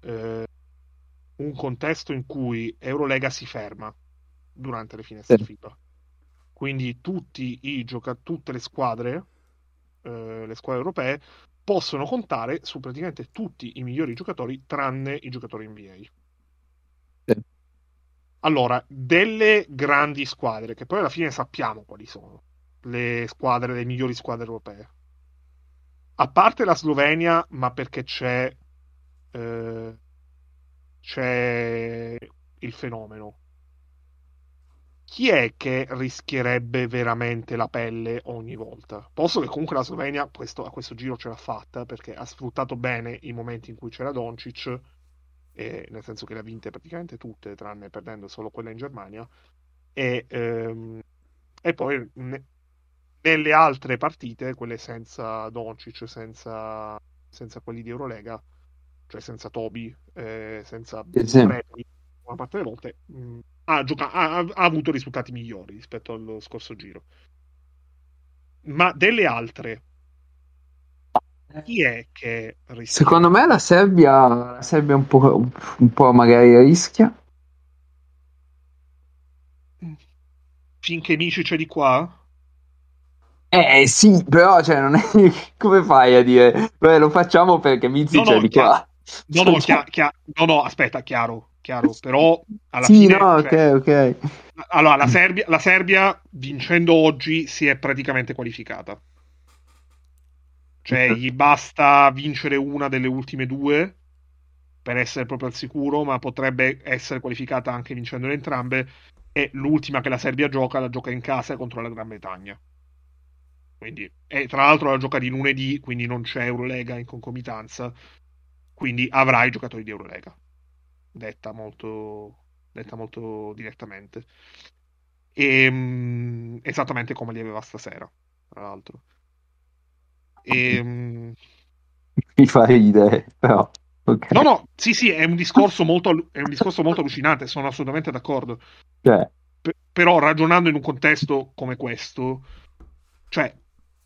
contesto in cui Eurolega si ferma durante le finestre FIBA. Quindi tutte le squadre, europee, possono contare su praticamente tutti i migliori giocatori tranne i giocatori NBA. Allora, delle grandi squadre, che poi alla fine sappiamo quali sono le migliori squadre europee, a parte la Slovenia, ma perché c'è il fenomeno, chi è che rischierebbe veramente la pelle ogni volta? Posso che comunque la Slovenia a questo giro ce l'ha fatta, perché ha sfruttato bene i momenti in cui c'era Doncic, nel senso che le ha vinte praticamente tutte, tranne perdendo solo quella in Germania, e poi nelle altre partite, quelle senza Doncic, senza quelli di Eurolega, cioè senza Toby, senza Premi, una parte delle volte ha avuto risultati migliori rispetto allo scorso giro. Ma delle altre, chi è che rischia? Secondo me la Serbia un po' magari rischia, finché Mici c'è di qua. Sì, però cioè non è... come fai a dire beh, lo facciamo perché Mici c'è di qua? Aspetta, chiaro, però alla fine... ok. Allora, la Serbia vincendo oggi si è praticamente qualificata. Cioè, gli basta vincere una delle ultime due per essere proprio al sicuro, ma potrebbe essere qualificata anche vincendole entrambe, e l'ultima che la Serbia gioca, la gioca in casa contro la Gran Bretagna. Quindi, e tra l'altro la gioca di lunedì, quindi non c'è Eurolega in concomitanza, quindi avrai i giocatori di Eurolega. Detta molto direttamente, esattamente come li aveva stasera, tra l'altro. Mi fa ridere, però okay. No, sì, è un discorso molto allucinante, sono assolutamente d'accordo, cioè. Però ragionando in un contesto come questo, cioè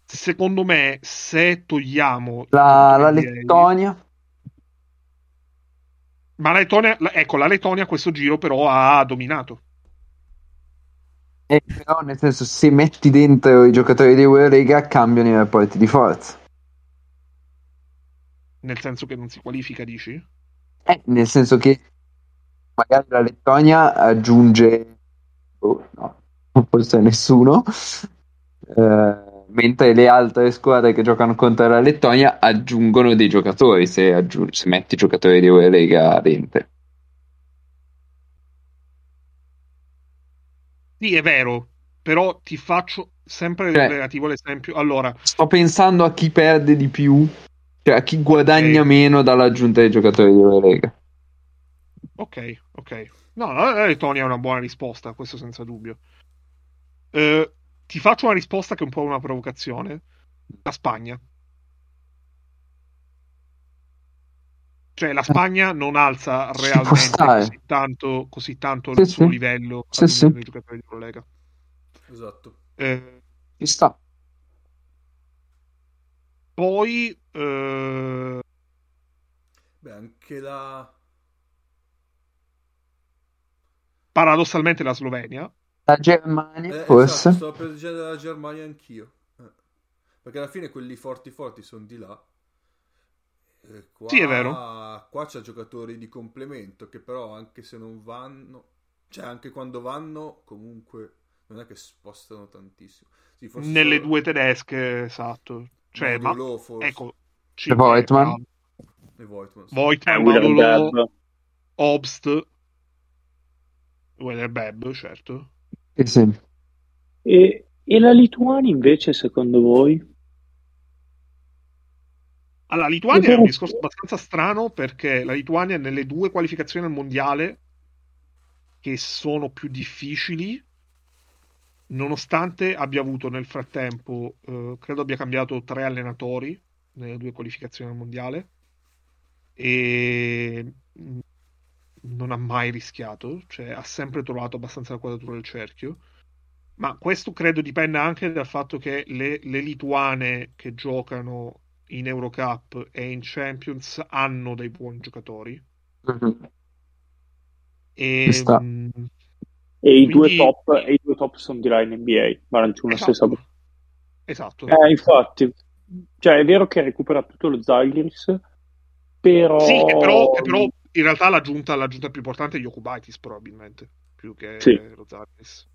secondo me se togliamo la Lettonia... Ma la Lettonia a questo giro però ha dominato. Però nel senso, se metti dentro i giocatori di Eurolega cambiano i rapporti di forza. Nel senso che non si qualifica, dici? Nel senso che magari la Lettonia aggiunge... non forse nessuno. Mentre le altre squadre che giocano contro la Lettonia aggiungono dei giocatori, se metti i giocatori di Eurolega dentro. Sì, è vero, però ti faccio sempre relativo l'esempio. Allora, sto pensando a chi perde di più, cioè a chi guadagna meno dall'aggiunta dei giocatori di Eurolega. Ok. No, la Lettonia è una buona risposta, questo senza dubbio. Ti faccio una risposta che è un po' una provocazione. La Spagna. Cioè la Spagna non alza realmente così tanto il suo livello dei giocatori di Eurolega. Esatto. Ci sta. Poi... Beh, anche la... Paradossalmente la Slovenia. La Germania, forse. Esatto, stavo per dire la Germania anch'io. Perché alla fine quelli forti sono di là. Qua, sì, è vero. Qua c'è giocatori di complemento che però anche se non vanno... Cioè anche quando vanno comunque non è che spostano tantissimo. Sì, forse nelle due tedesche, esatto. Cioè, Modulo, ma... Ecco, e Voigtman. Modulo, Obst. Wellerbeb, certo. Esempio. E la Lituania invece, secondo voi? Allora, la Lituania è un discorso abbastanza strano, perché la Lituania nelle due qualificazioni al mondiale che sono più difficili, nonostante abbia avuto nel frattempo credo abbia cambiato 3 allenatori nelle due qualificazioni al mondiale, e non ha mai rischiato, cioè ha sempre trovato abbastanza la quadratura del cerchio. Ma questo credo dipenda anche dal fatto che le lituane che giocano in Eurocup e in Champions hanno dei buoni giocatori. Mm-hmm. I due top sono di là in NBA, ma non c'è una stessa. Esatto. Infatti, cioè è vero che recupera tutto lo Žalgiris, però sì, però in realtà l'aggiunta più importante è Jokubaitis, probabilmente, più che lo Žalgiris.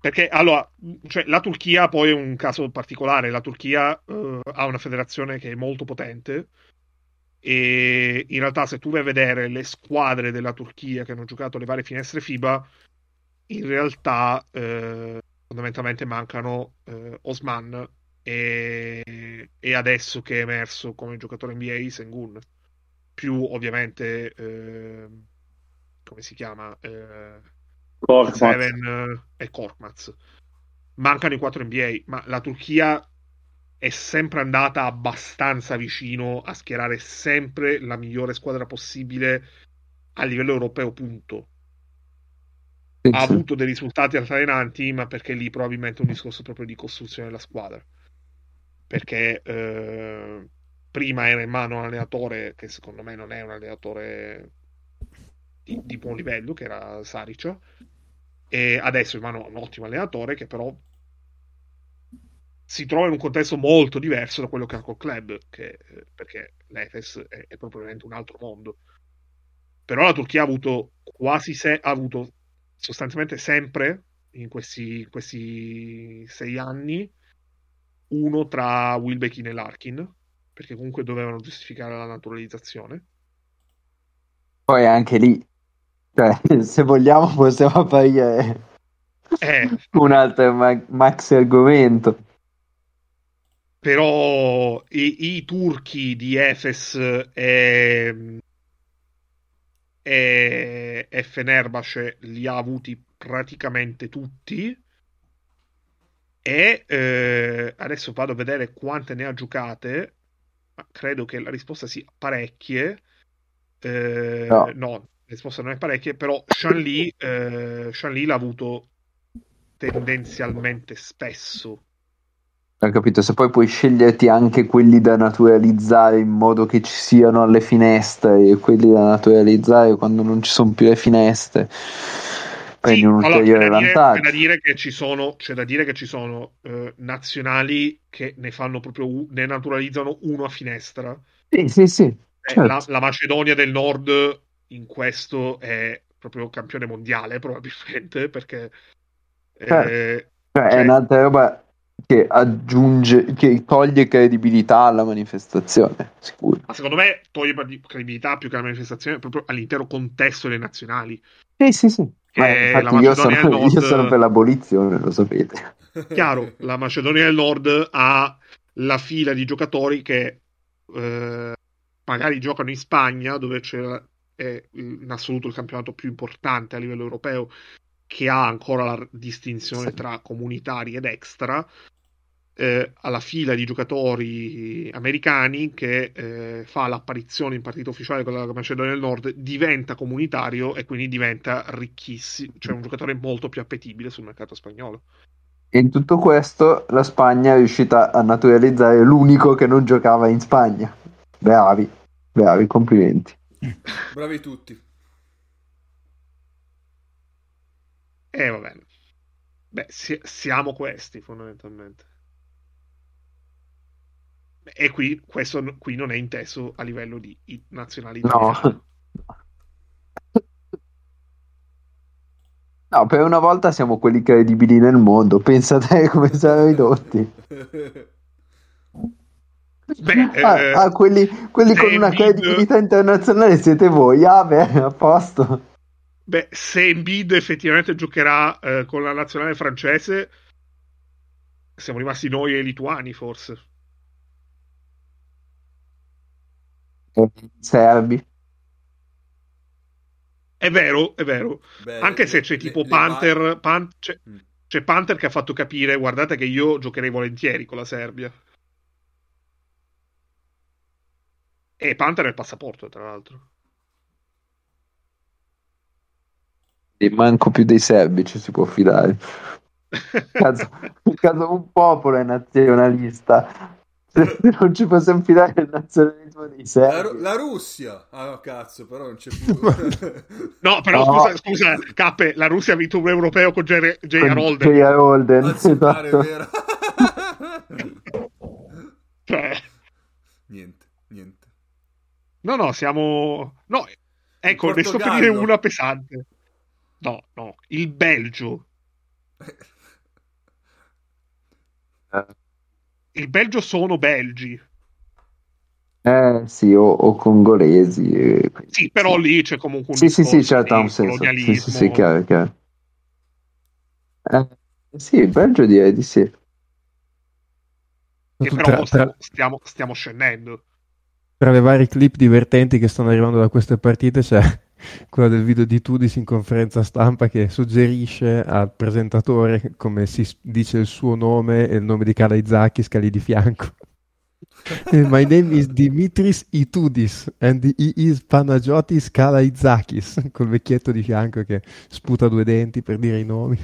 Perché, allora, cioè, la Turchia poi è un caso particolare. La Turchia ha una federazione che è molto potente, e in realtà se tu vai a vedere le squadre della Turchia che hanno giocato le varie finestre FIBA, in realtà fondamentalmente mancano Osman e adesso che è emerso come giocatore NBA Sengun, più ovviamente come si chiama? Seven e Korkmaz. Mancano i 4 NBA, ma la Turchia è sempre andata abbastanza vicino a schierare sempre la migliore squadra possibile a livello europeo, punto. Sì. Ha avuto dei risultati altalenanti, ma perché lì probabilmente è un discorso proprio di costruzione della squadra, perché prima era in mano un allenatore che secondo me non è un allenatore di buon livello, che era Saric, e adesso in mano un ottimo allenatore che però si trova in un contesto molto diverso da quello che ha col club, che, perché l'Efes è propriamente un altro mondo. Però la Turchia ha avuto ha avuto sostanzialmente sempre in questi 6 anni uno tra Wilbekin e Larkin, perché comunque dovevano giustificare la naturalizzazione. Poi anche lì, cioè, se vogliamo possiamo aprire un altro maxi argomento. Però i turchi di Efes e Fenerbahce li ha avuti praticamente tutti, e adesso vado a vedere quante ne ha giocate, ma credo che la risposta sia parecchie. No, la risposta non è parecchie, però Shan-Li l'ha avuto tendenzialmente spesso. Ho capito, se poi puoi sceglierti anche quelli da naturalizzare in modo che ci siano alle finestre, e quelli da naturalizzare quando non ci sono più le finestre prendi un ulteriore vantaggio. C'è da dire che ci sono nazionali che ne fanno proprio, ne naturalizzano uno a finestra. Sì, certo. La Macedonia del Nord in questo è proprio campione mondiale probabilmente, perché è un'altra roba che aggiunge, che toglie credibilità alla manifestazione, sicuro. Ma secondo me toglie credibilità più che alla manifestazione proprio all'intero contesto delle nazionali. Sì. Infatti io sono per l'abolizione, lo sapete. Chiaro, la Macedonia del Nord ha la fila di giocatori che magari giocano in Spagna, dove è in assoluto il campionato più importante a livello europeo, che ha ancora la distinzione tra comunitari ed extra, alla fila di giocatori americani che fa l'apparizione in partita ufficiale con la Macedonia del Nord, diventa comunitario e quindi diventa ricchissimo, cioè un giocatore molto più appetibile sul mercato spagnolo. In tutto questo la Spagna è riuscita a naturalizzare l'unico che non giocava in Spagna. Bravi, complimenti. Bravi tutti. Va bene. Beh, siamo questi fondamentalmente. E questo non è inteso a livello di nazionalità. No, per una volta siamo quelli credibili nel mondo. Pensate come siamo ridotti. Beh, quelli con una credibilità internazionale siete voi. Beh, a posto. Beh, se Embiid effettivamente giocherà con la nazionale francese, siamo rimasti noi e i lituani, forse. Serbi. È vero. Beh, anche se c'è tipo Panther. C'è Panther che ha fatto capire: guardate che io giocherei volentieri con la Serbia. E Panther è il passaporto, tra l'altro. E manco più dei serbi ci si può fidare. Caso un popolo è nazionalista, se non ci possiamo fidare del nazionalismo dei serbi. La Russia, cazzo, però non c'è più. No, però scusa, Cappe, la Russia ha vinto un europeo con J.R. Holden. Esatto. Vera. Cioè. Niente. No, siamo. No, ecco, ne sto per dire una pesante. No, il Belgio. Il Belgio sono belgi. Sì, o congolesi. Sì, però lì c'è comunque un colonialismo. Sì, chiaro. Sì, il Belgio direi di sì. Che però stiamo scendendo. Tra le varie clip divertenti che stanno arrivando da queste partite c'è quella del video di Itoudis in conferenza stampa che suggerisce al presentatore come si dice il suo nome e il nome di Kalaizakis che è lì di fianco. My name is Dimitris Itoudis and he is Panagiotis Kalaizakis, col vecchietto di fianco che sputa due denti per dire i nomi.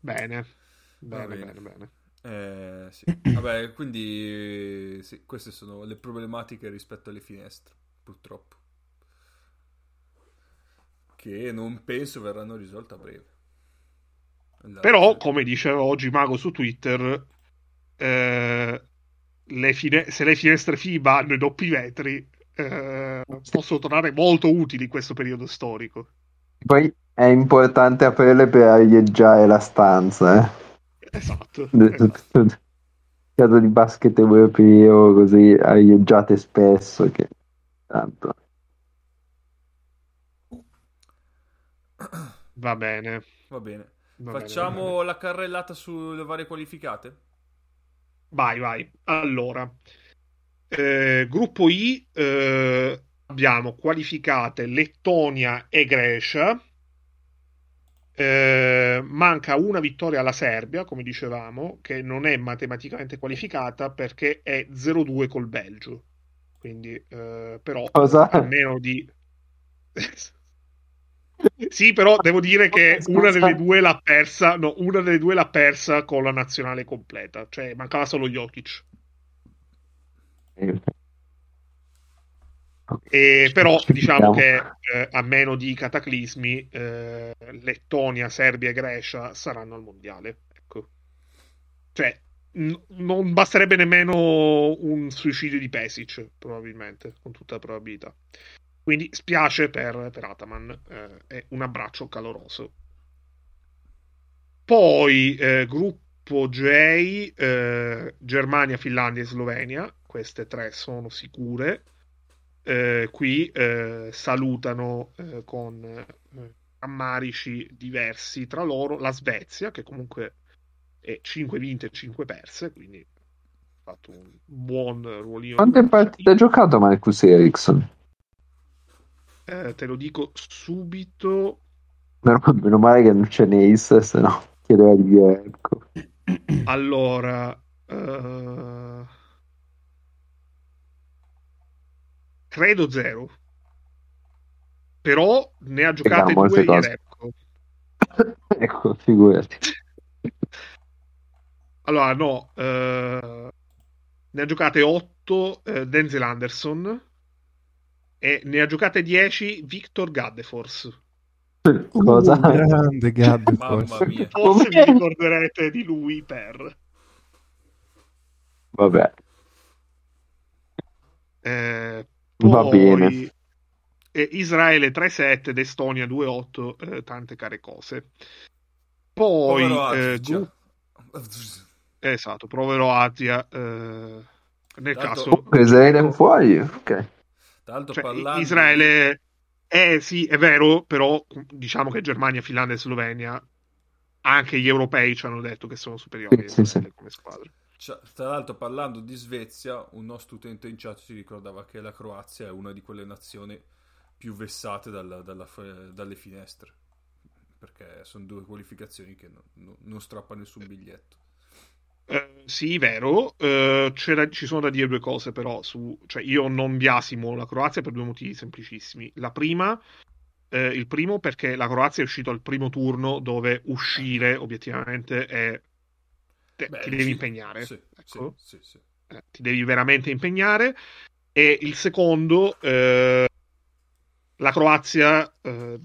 Bene. Sì. Vabbè, quindi sì, queste sono le problematiche rispetto alle finestre, purtroppo, che non penso verranno risolte a breve. Però, come diceva oggi Mago su Twitter, se le finestre FIBA hanno i doppi vetri, possono tornare molto utili in questo periodo storico. Poi è importante aprirle per arieggiare la stanza. Esatto. Caso di basket europeo, così arieggiate spesso, che tanto. Va bene. Facciamo la carrellata sulle varie qualificate? Vai. Allora, gruppo I, abbiamo qualificate Lettonia e Grecia. Manca una vittoria alla Serbia, come dicevamo, che non è matematicamente qualificata perché è 0-2 col Belgio. Quindi, però, almeno di... Sì, però devo dire che una delle due l'ha persa con la nazionale completa, cioè mancava solo Jokic. E però diciamo che a meno di cataclismi, Lettonia, Serbia e Grecia saranno al mondiale, ecco. Cioè non basterebbe nemmeno un suicidio di Pesic, probabilmente, con tutta la probabilità. Quindi spiace per Ataman, e un abbraccio caloroso. Poi gruppo J, Germania, Finlandia e Slovenia, queste tre sono sicure. Qui salutano con rammarici diversi tra loro la Svezia, che comunque è 5 vinte e 5 perse, quindi ha fatto un buon ruolino. Quante partite ha giocato Marcus Ericsson? Te lo dico subito. Meno male che non c'è Neis, se no chiedeva di dire, ecco. Allora, credo 0, però ne ha giocate 2 ieri, ecco. Ecco, figurati. Allora, no, ne ha giocate 8 Denzel Anderson e ne ha giocate 10 Victor Gaddefors. Cosa? Grande Gaddefors. Mamma mia. Forse vi ricorderete di lui per... Vabbè. Poi, va bene. Israele 3-7 ed Estonia 2-8, tante care cose. Poi esatto, Povero Asia, nel caso Israele è fuori, ok. Tanto cioè, parlando... Israele sì, è vero, però diciamo che Germania, Finlandia e Slovenia, anche gli europei ci hanno detto che sono superiori sì. Come squadre. Cioè, tra l'altro, parlando di Svezia, un nostro utente in chat ci ricordava che la Croazia è una di quelle nazioni più vessate dalle finestre, perché sono due qualificazioni che non strappa nessun biglietto. Sì, vero. Ci sono da dire due cose, però. Cioè, io non biasimo la Croazia per due motivi semplicissimi. La prima, perché la Croazia è uscita al primo turno, dove uscire obiettivamente è... ti devi impegnare. Sì. Ti devi veramente impegnare. E il secondo, la Croazia,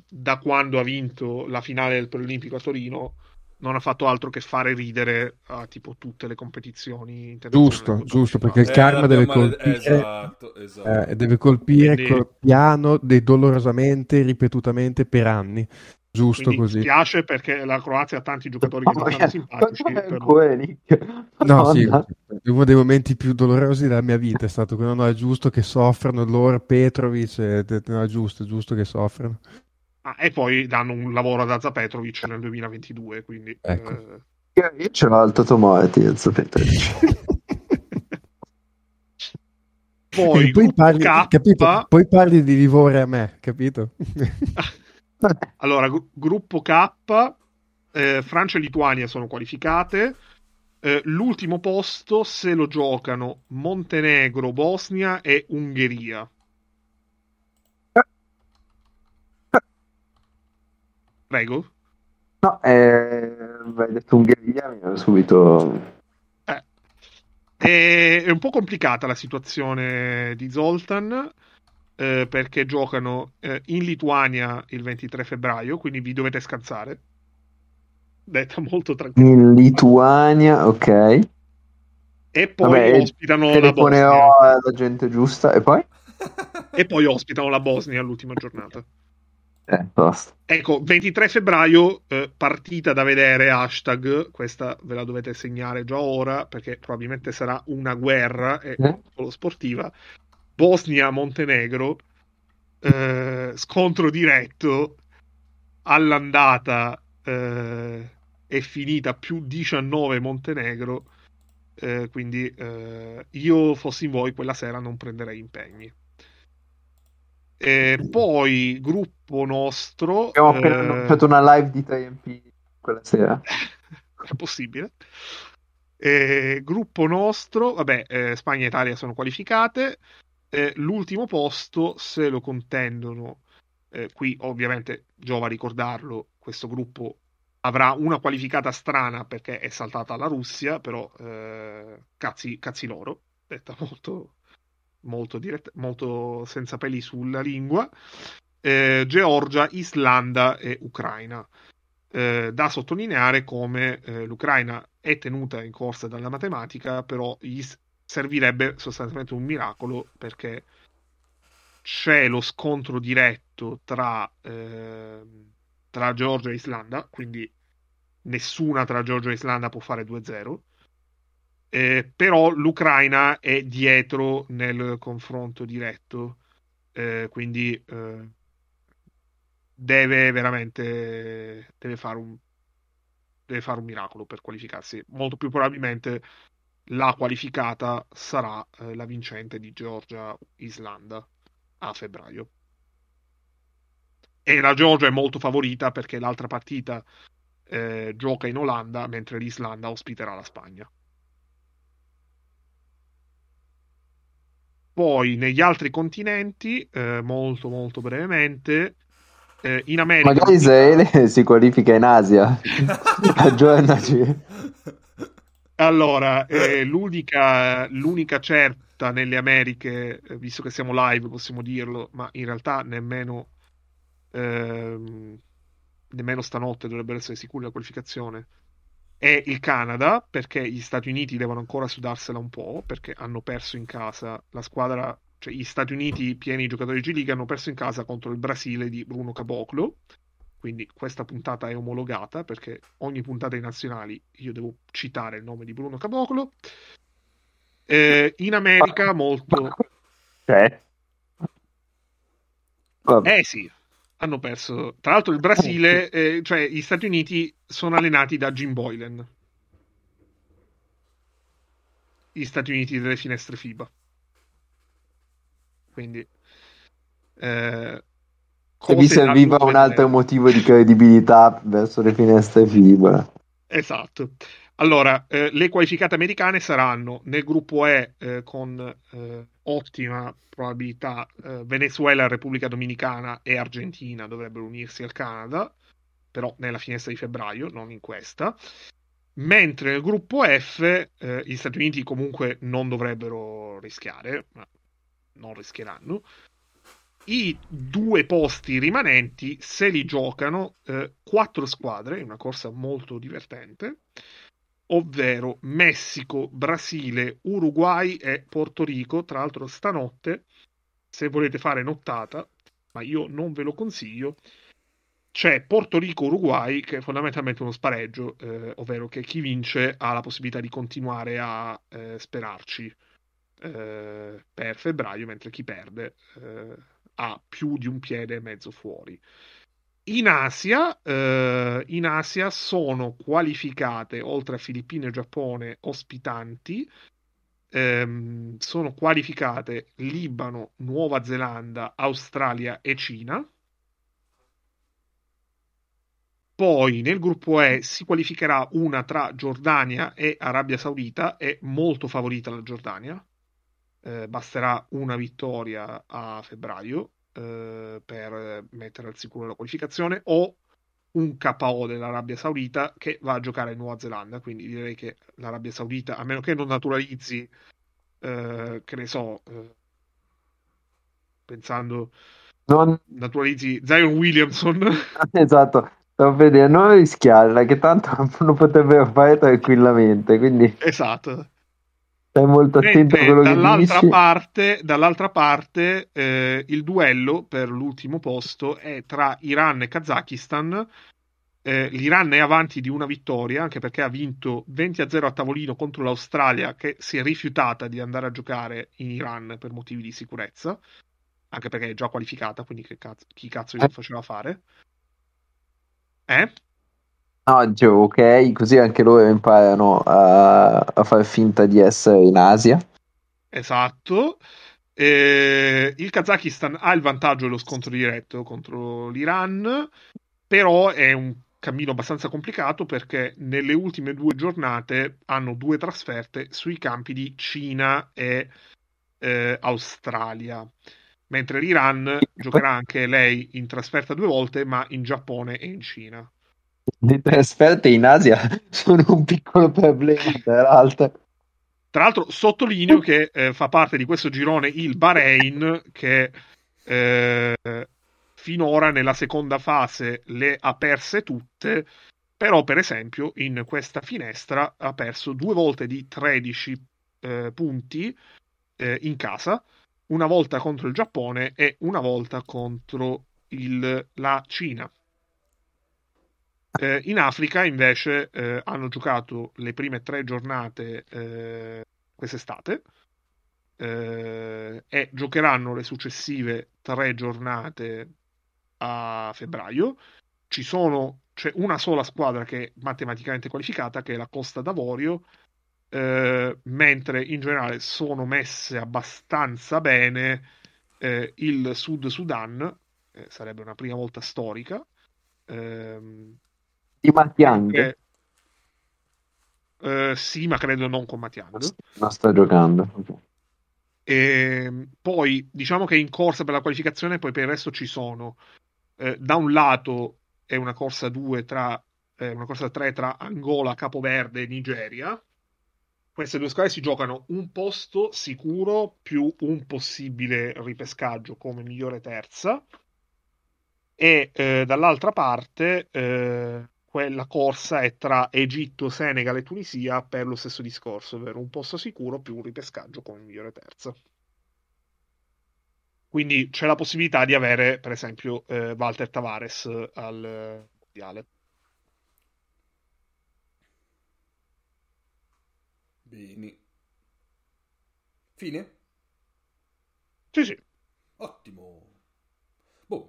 da quando ha vinto la finale del Preolimpico a Torino, non ha fatto altro che fare ridere a tipo tutte le competizioni internazionali. Giusto, perché il karma deve colpire, esatto. Deve colpire piano, dolorosamente, ripetutamente per anni. Giusto. Quindi così. Mi piace perché la Croazia ha tanti giocatori che sono simpatici. No, sì, uno dei momenti più dolorosi della mia vita è stato quello, no, è giusto che soffrano loro, Petrovic, no, è giusto che soffrano. Ah, e poi danno un lavoro ad Aza Petrovic nel 2022, quindi... Ecco. Io ce l'ho alto Tomati, Aza Petrovic. Poi parli di Livore a me, capito? Allora, gruppo K, Francia e Lituania sono qualificate, l'ultimo posto se lo giocano Montenegro, Bosnia e Ungheria. Prego? No, hai detto Ungheria, mi ero subito... È un po' complicata la situazione di Zoltan, perché giocano in Lituania il 23 febbraio, quindi vi dovete scansare. Detta molto tranquilla. In Lituania, ok. E poi ospitano la Bosnia. La gente giusta, e poi? E poi ospitano la Bosnia all'ultima giornata. Ecco, 23 febbraio, partita da vedere, hashtag, questa ve la dovete segnare già ora perché probabilmente sarà una guerra non solo sportiva. Bosnia-Montenegro, scontro diretto, all'andata è finita +19 Montenegro, quindi io fossi in voi quella sera non prenderei impegni. Poi gruppo nostro, abbiamo fatto una live di TMP quella sera. È possibile. Gruppo nostro, vabbè, Spagna e Italia sono qualificate, l'ultimo posto se lo contendono, qui ovviamente giova ricordarlo, questo gruppo avrà una qualificata strana perché è saltata la Russia, però cazzi loro, detta molto senza peli sulla lingua, Georgia, Islanda e Ucraina. Da sottolineare come l'Ucraina è tenuta in corsa dalla matematica, però gli servirebbe sostanzialmente un miracolo perché c'è lo scontro diretto tra Georgia e Islanda, quindi nessuna tra Georgia e Islanda può fare 2-0. Però l'Ucraina è dietro nel confronto diretto, quindi deve fare un miracolo per qualificarsi. Molto più probabilmente la qualificata sarà la vincente di Georgia-Islanda a febbraio, e la Georgia è molto favorita perché l'altra partita gioca in Olanda, mentre l'Islanda ospiterà la Spagna. Poi negli altri continenti, molto brevemente, in America... Magari Israele si qualifica in Asia, aggiornaci. Allora, l'unica certa nelle Americhe, visto che siamo live possiamo dirlo, ma in realtà nemmeno stanotte dovrebbero essere sicuri la qualificazione, è il Canada, perché gli Stati Uniti devono ancora sudarsela un po', perché hanno perso in casa la squadra, cioè gli Stati Uniti pieni di giocatori di G-League hanno perso in casa contro il Brasile di Bruno Caboclo, quindi questa puntata è omologata perché ogni puntata dei nazionali io devo citare il nome di Bruno Caboclo. In America molto... sì, hanno perso, tra l'altro il Brasile, cioè gli Stati Uniti sono allenati da Jim Boylan, gli Stati Uniti delle finestre FIBA, quindi se vi serviva un altro motivo di credibilità verso le finestre FIBA. Esatto. Allora, le qualificate americane saranno nel gruppo E, con ottima probabilità, Venezuela, Repubblica Dominicana e Argentina dovrebbero unirsi al Canada, però nella finestra di febbraio, non in questa. Mentre nel gruppo F, gli Stati Uniti comunque non dovrebbero rischiare, ma non rischieranno. I due posti rimanenti se li giocano 4 squadre, in una corsa molto divertente, ovvero Messico, Brasile, Uruguay e Porto Rico. Tra l'altro stanotte, se volete fare nottata, ma io non ve lo consiglio, c'è Portorico-Uruguay, che è fondamentalmente uno spareggio, ovvero che chi vince ha la possibilità di continuare a sperarci per febbraio, mentre chi perde ha più di un piede e mezzo fuori. In Asia sono qualificate, oltre a Filippine e Giappone ospitanti, sono qualificate Libano, Nuova Zelanda, Australia e Cina. Poi nel gruppo E si qualificherà una tra Giordania e Arabia Saudita, è molto favorita la Giordania, basterà una vittoria a febbraio per mettere al sicuro la qualificazione, o un KO dell'Arabia Saudita che va a giocare in Nuova Zelanda, quindi direi che l'Arabia Saudita, a meno che non naturalizzi, che ne so, pensando, non naturalizzi Zion Williamson. Esatto. Vedere, non rischiarla, che tanto lo potrebbero fare tranquillamente, quindi esatto, stai molto attento a quello che dici. Dall'altra parte il duello per l'ultimo posto è tra Iran e Kazakistan. L'Iran è avanti di una vittoria, anche perché ha vinto 20-0 a tavolino contro l'Australia, che si è rifiutata di andare a giocare in Iran per motivi di sicurezza, anche perché è già qualificata, quindi che cazzo, chi cazzo glielo faceva fare? Ok, così anche loro imparano a far finta di essere in Asia. Esatto. Il Kazakistan ha il vantaggio dello scontro diretto contro l'Iran, però è un cammino abbastanza complicato, perché nelle ultime due giornate hanno due trasferte sui campi di Cina e Australia, mentre l'Iran giocherà anche lei in trasferta due volte, ma in Giappone e in Cina. Le trasferte in Asia sono un piccolo problema, peraltro. Tra l'altro sottolineo che fa parte di questo girone il Bahrain, che finora nella seconda fase le ha perse tutte, però per esempio in questa finestra ha perso due volte di 13 punti in casa, una volta contro il Giappone e una volta contro la Cina. In Africa invece hanno giocato le prime tre giornate quest'estate e giocheranno le successive tre giornate a febbraio. C'è una sola squadra che è matematicamente qualificata, che è la Costa d'Avorio, mentre in generale sono messe abbastanza bene il Sud Sudan, sarebbe una prima volta storica, di Matiang, sì, ma credo non con Matiang, ma sta giocando. E poi diciamo che in corsa per la qualificazione, poi per il resto ci sono da un lato è una corsa 2 tra una corsa 3 tra Angola, Capoverde e Nigeria. Queste due squadre si giocano un posto sicuro più un possibile ripescaggio come migliore terza, e dall'altra parte quella corsa è tra Egitto, Senegal e Tunisia per lo stesso discorso, ovvero un posto sicuro più un ripescaggio come migliore terza. Quindi c'è la possibilità di avere per esempio Walter Tavares al mondiale. Bene. Fine? Sì. Ottimo.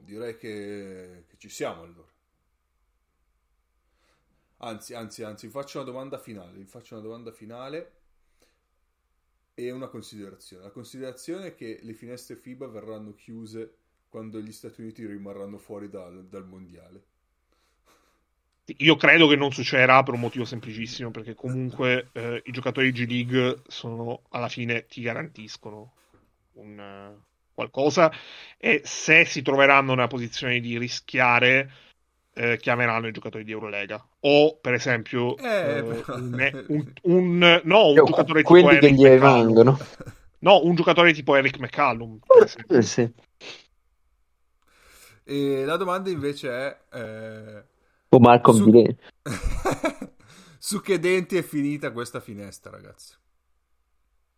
Direi che ci siamo allora. Anzi, vi faccio una domanda finale e una considerazione. La considerazione è che le finestre FIBA verranno chiuse quando gli Stati Uniti rimarranno fuori dal mondiale. Io credo che non succederà per un motivo semplicissimo, perché comunque i giocatori di G-League sono, alla fine ti garantiscono un qualcosa, e se si troveranno nella posizione di rischiare chiameranno i giocatori di Eurolega, o per esempio un giocatore tipo Eric che gli rimangono. No, un giocatore tipo Eric McCallum, per esempio. Sì. E la domanda invece è o Marco su che denti è finita questa finestra, ragazzi?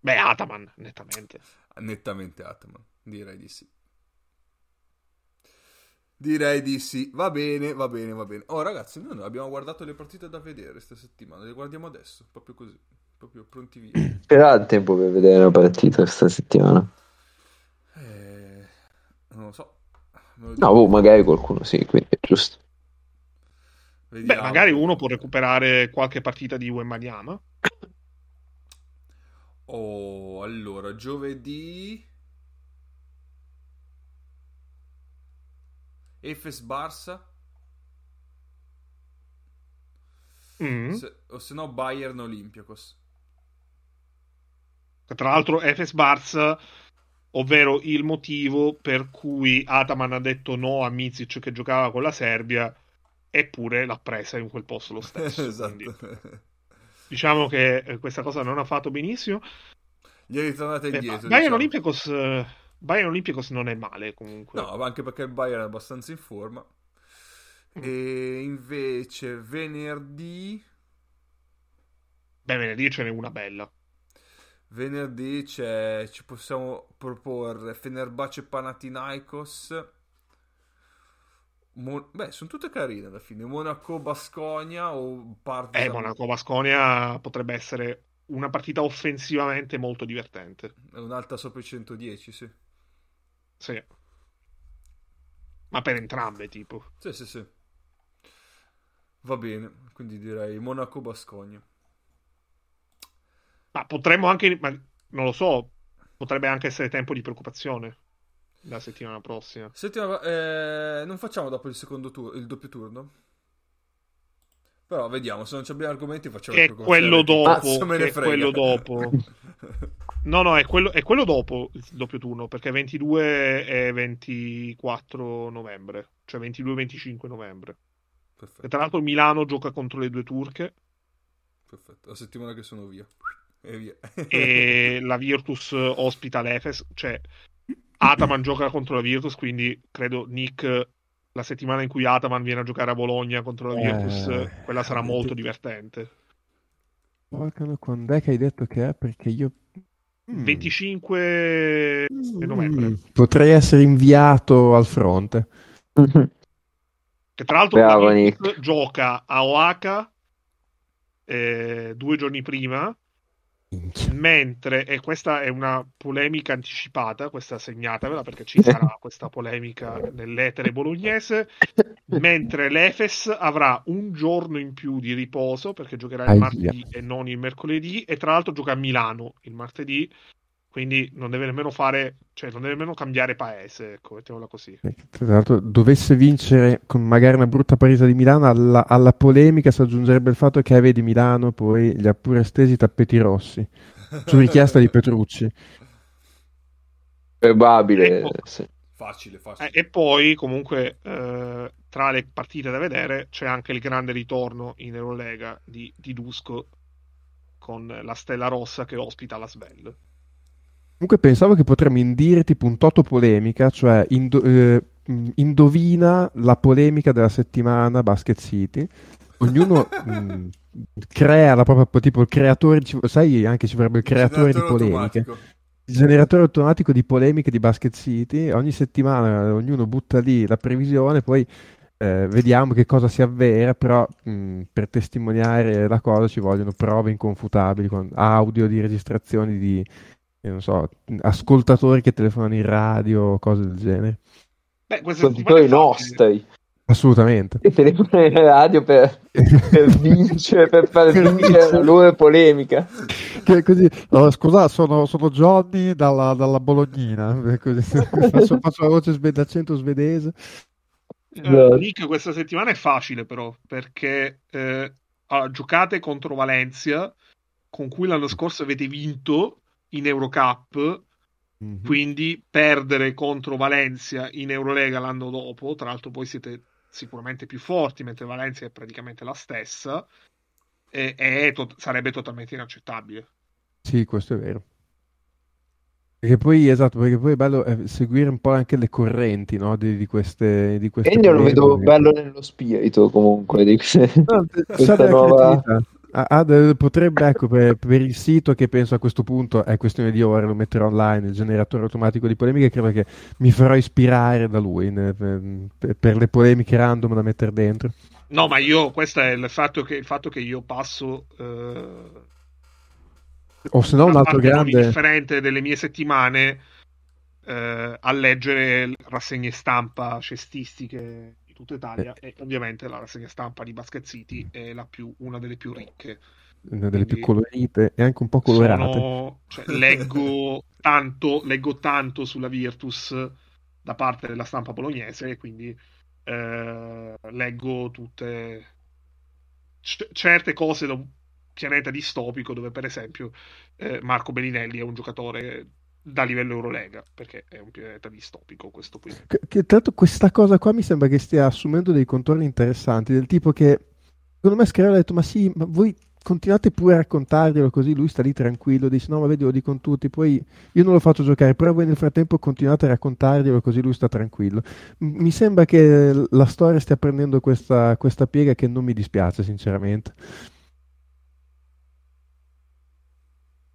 Beh, Ataman, nettamente Ataman, direi di sì. Direi di sì. Va bene, va bene, va bene. Oh ragazzi, noi abbiamo guardato le partite da vedere questa settimana, le guardiamo adesso, proprio così, proprio pronti via. C'era il tempo per vedere la partita questa settimana? Non lo so. No, magari qualcuno sì, quindi è giusto. Beh, magari uno può recuperare qualche partita di Wembanyama. Oh, allora, giovedì Efes Barça o se no Bayern Olympiakos. Tra l'altro Efes Barça, ovvero il motivo per cui Ataman ha detto no a Mizic che giocava con la Serbia, eppure l'ha presa in quel posto lo stesso. Esatto. Quindi, diciamo che questa cosa non ha fatto benissimo. Gli è ritornata indietro. Bayern Olympiakos non è male comunque. No, anche perché il Bayern è abbastanza in forma. E invece venerdì... Beh, venerdì ce n'è una bella. Venerdì ci possiamo proporre Fenerbahce Panathinaikos. Beh, sono tutte carine alla fine. Monaco Basconia o Partizan. Monaco Basconia potrebbe essere una partita offensivamente molto divertente. È un'alta sopra i 110, sì. Sì. Ma per entrambe, tipo. Sì, sì, sì. Va bene, quindi direi Monaco Basconia. Ma potremmo anche, ma non lo so, potrebbe anche essere tempo di preoccupazione la settimana prossima. Non facciamo dopo il secondo turno, il doppio turno? Però vediamo, se non abbiamo argomenti facciamo il quello dopo. No, è quello dopo il doppio turno, perché 22 e 24 novembre, cioè 22-25 novembre. Perfetto. E tra l'altro Milano gioca contro le due turche. Perfetto, la settimana che sono via. E via. E la Virtus ospita l'Efes, cioè Ataman gioca contro la Virtus, quindi credo Nick, la settimana in cui Ataman viene a giocare a Bologna contro la Virtus, quella sarà molto divertente. Porca, quando è che hai detto che è? Perché io 25 novembre potrei essere inviato al fronte. Che tra l'altro Nick gioca a Oaca 2 giorni prima. Mentre, e questa è una polemica anticipata, questa segnatevela perché ci sarà questa polemica nell'etere bolognese, mentre l'Efes avrà un giorno in più di riposo perché giocherà il martedì e non il mercoledì, e tra l'altro gioca a Milano il martedì, quindi non deve nemmeno fare, cioè non deve nemmeno cambiare paese, ecco, mettiamola così. Tra l'altro dovesse vincere con magari una brutta partita di Milano, alla polemica si aggiungerebbe il fatto che vedi Milano poi gli ha pure stesi i tappeti rossi su richiesta di Petrucci. Probabile, sì. Facile. E poi comunque tra le partite da vedere c'è anche il grande ritorno in Eurolega di Dusko con la Stella Rossa che ospita la Svel. Comunque pensavo che potremmo indire tipo un toto polemica, cioè indovina la polemica della settimana Basket City. Ognuno crea la propria, tipo il creatore, sai, anche ci vorrebbe il creatore di polemiche. Il generatore automatico di polemiche di Basket City. Ogni settimana ognuno butta lì la previsione, poi vediamo che cosa si avvera, però per testimoniare la cosa ci vogliono prove inconfutabili con audio di registrazioni di... non so, ascoltatori che telefonano in radio, cose del genere. Beh, ascoltatori nostri. Assolutamente. E telefonano in radio per vincere, per far vincere la loro polemica. Che così, no, scusa, sono Johnny dalla Bolognina, così, faccio la voce d'accento svedese. Nick, questa settimana è facile però, perché giocate contro Valencia, con cui l'anno scorso avete vinto in Eurocup, quindi perdere contro Valencia in Eurolega l'anno dopo, tra l'altro poi siete sicuramente più forti, mentre Valencia è praticamente la stessa, sarebbe totalmente inaccettabile. Sì, questo è vero. Perché poi è bello seguire un po' anche le correnti, no? di queste e io lo vedo bello nello spirito comunque di questa nuova... Potrebbe, ecco, per il sito, che penso a questo punto è questione di ore, lo metterò online, il generatore automatico di polemiche, credo che mi farò ispirare da lui per le polemiche random da mettere dentro. No, ma io, questo è il fatto che io passo o se no un altro grande differente delle mie settimane a leggere rassegne stampa cestistiche di tutta Italia, e ovviamente la rassegna stampa di Basket City è una delle più ricche, una delle più colorite e anche un po' colorate. Leggo tanto sulla Virtus da parte della stampa bolognese, e quindi leggo tutte certe cose da un pianeta distopico, dove per esempio Marco Bellinelli è un giocatore da livello Eurolega, perché è un pianeta distopico questo qui. Che tra l'altro questa cosa qua mi sembra che stia assumendo dei contorni interessanti, del tipo che secondo me Scariolo ha detto: ma sì, ma voi continuate pure a raccontarglielo, così lui sta lì tranquillo, dice: no, ma vedi, lo dicono tutti, poi io non lo faccio giocare, però voi nel frattempo continuate a raccontarglielo, così lui sta tranquillo. Mi sembra che la storia stia prendendo questa piega, che non mi dispiace sinceramente.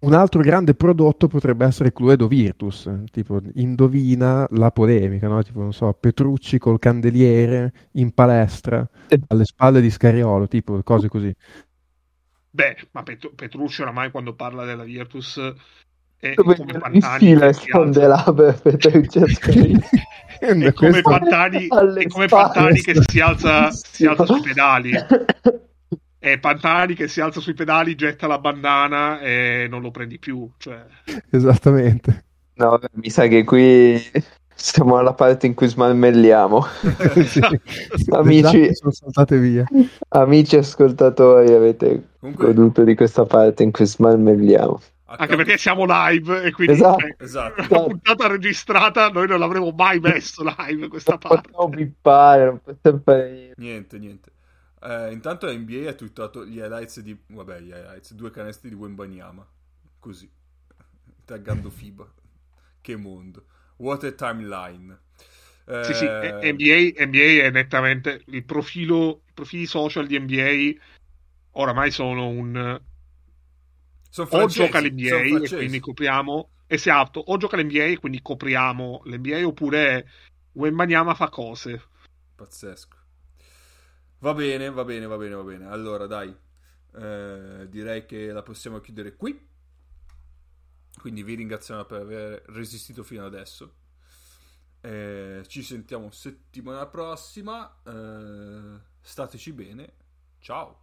Un altro grande prodotto potrebbe essere Cluedo Virtus, tipo indovina la polemica, no? Tipo, non so, Petrucci col candeliere in palestra alle spalle di Scariolo, tipo cose così. Beh, ma Petrucci oramai quando parla della Virtus è come Pantani, è come Pantani, è come Pantani che si alza sui pedali. È Pantani che si alza sui pedali, getta la bandana e non lo prendi più, cioè. Esattamente. No, mi sa che qui siamo alla parte in cui smarmelliamo. Sì. Amici, sono saltate via. Amici ascoltatori, avete goduto di questa parte in cui smarmelliamo. Anche perché siamo live, e quindi la puntata registrata noi non l'avremmo mai messo live questa parte. Non possiamo bippare, non possiamo fare niente. Intanto la NBA ha twittato gli highlights di due canestri di Wembanyama, così taggando FIBA. Che mondo. What a timeline. Sì, NBA è nettamente i profili social di NBA oramai sono francesi, o gioca l'NBA e quindi copriamo, esatto, o gioca l'NBA e quindi copriamo l'NBA, oppure Wembanyama fa cose. Pazzesco. Va bene. Allora, dai, direi che la possiamo chiudere qui. Quindi vi ringraziamo per aver resistito fino adesso. Ci sentiamo settimana prossima. Stateci bene. Ciao.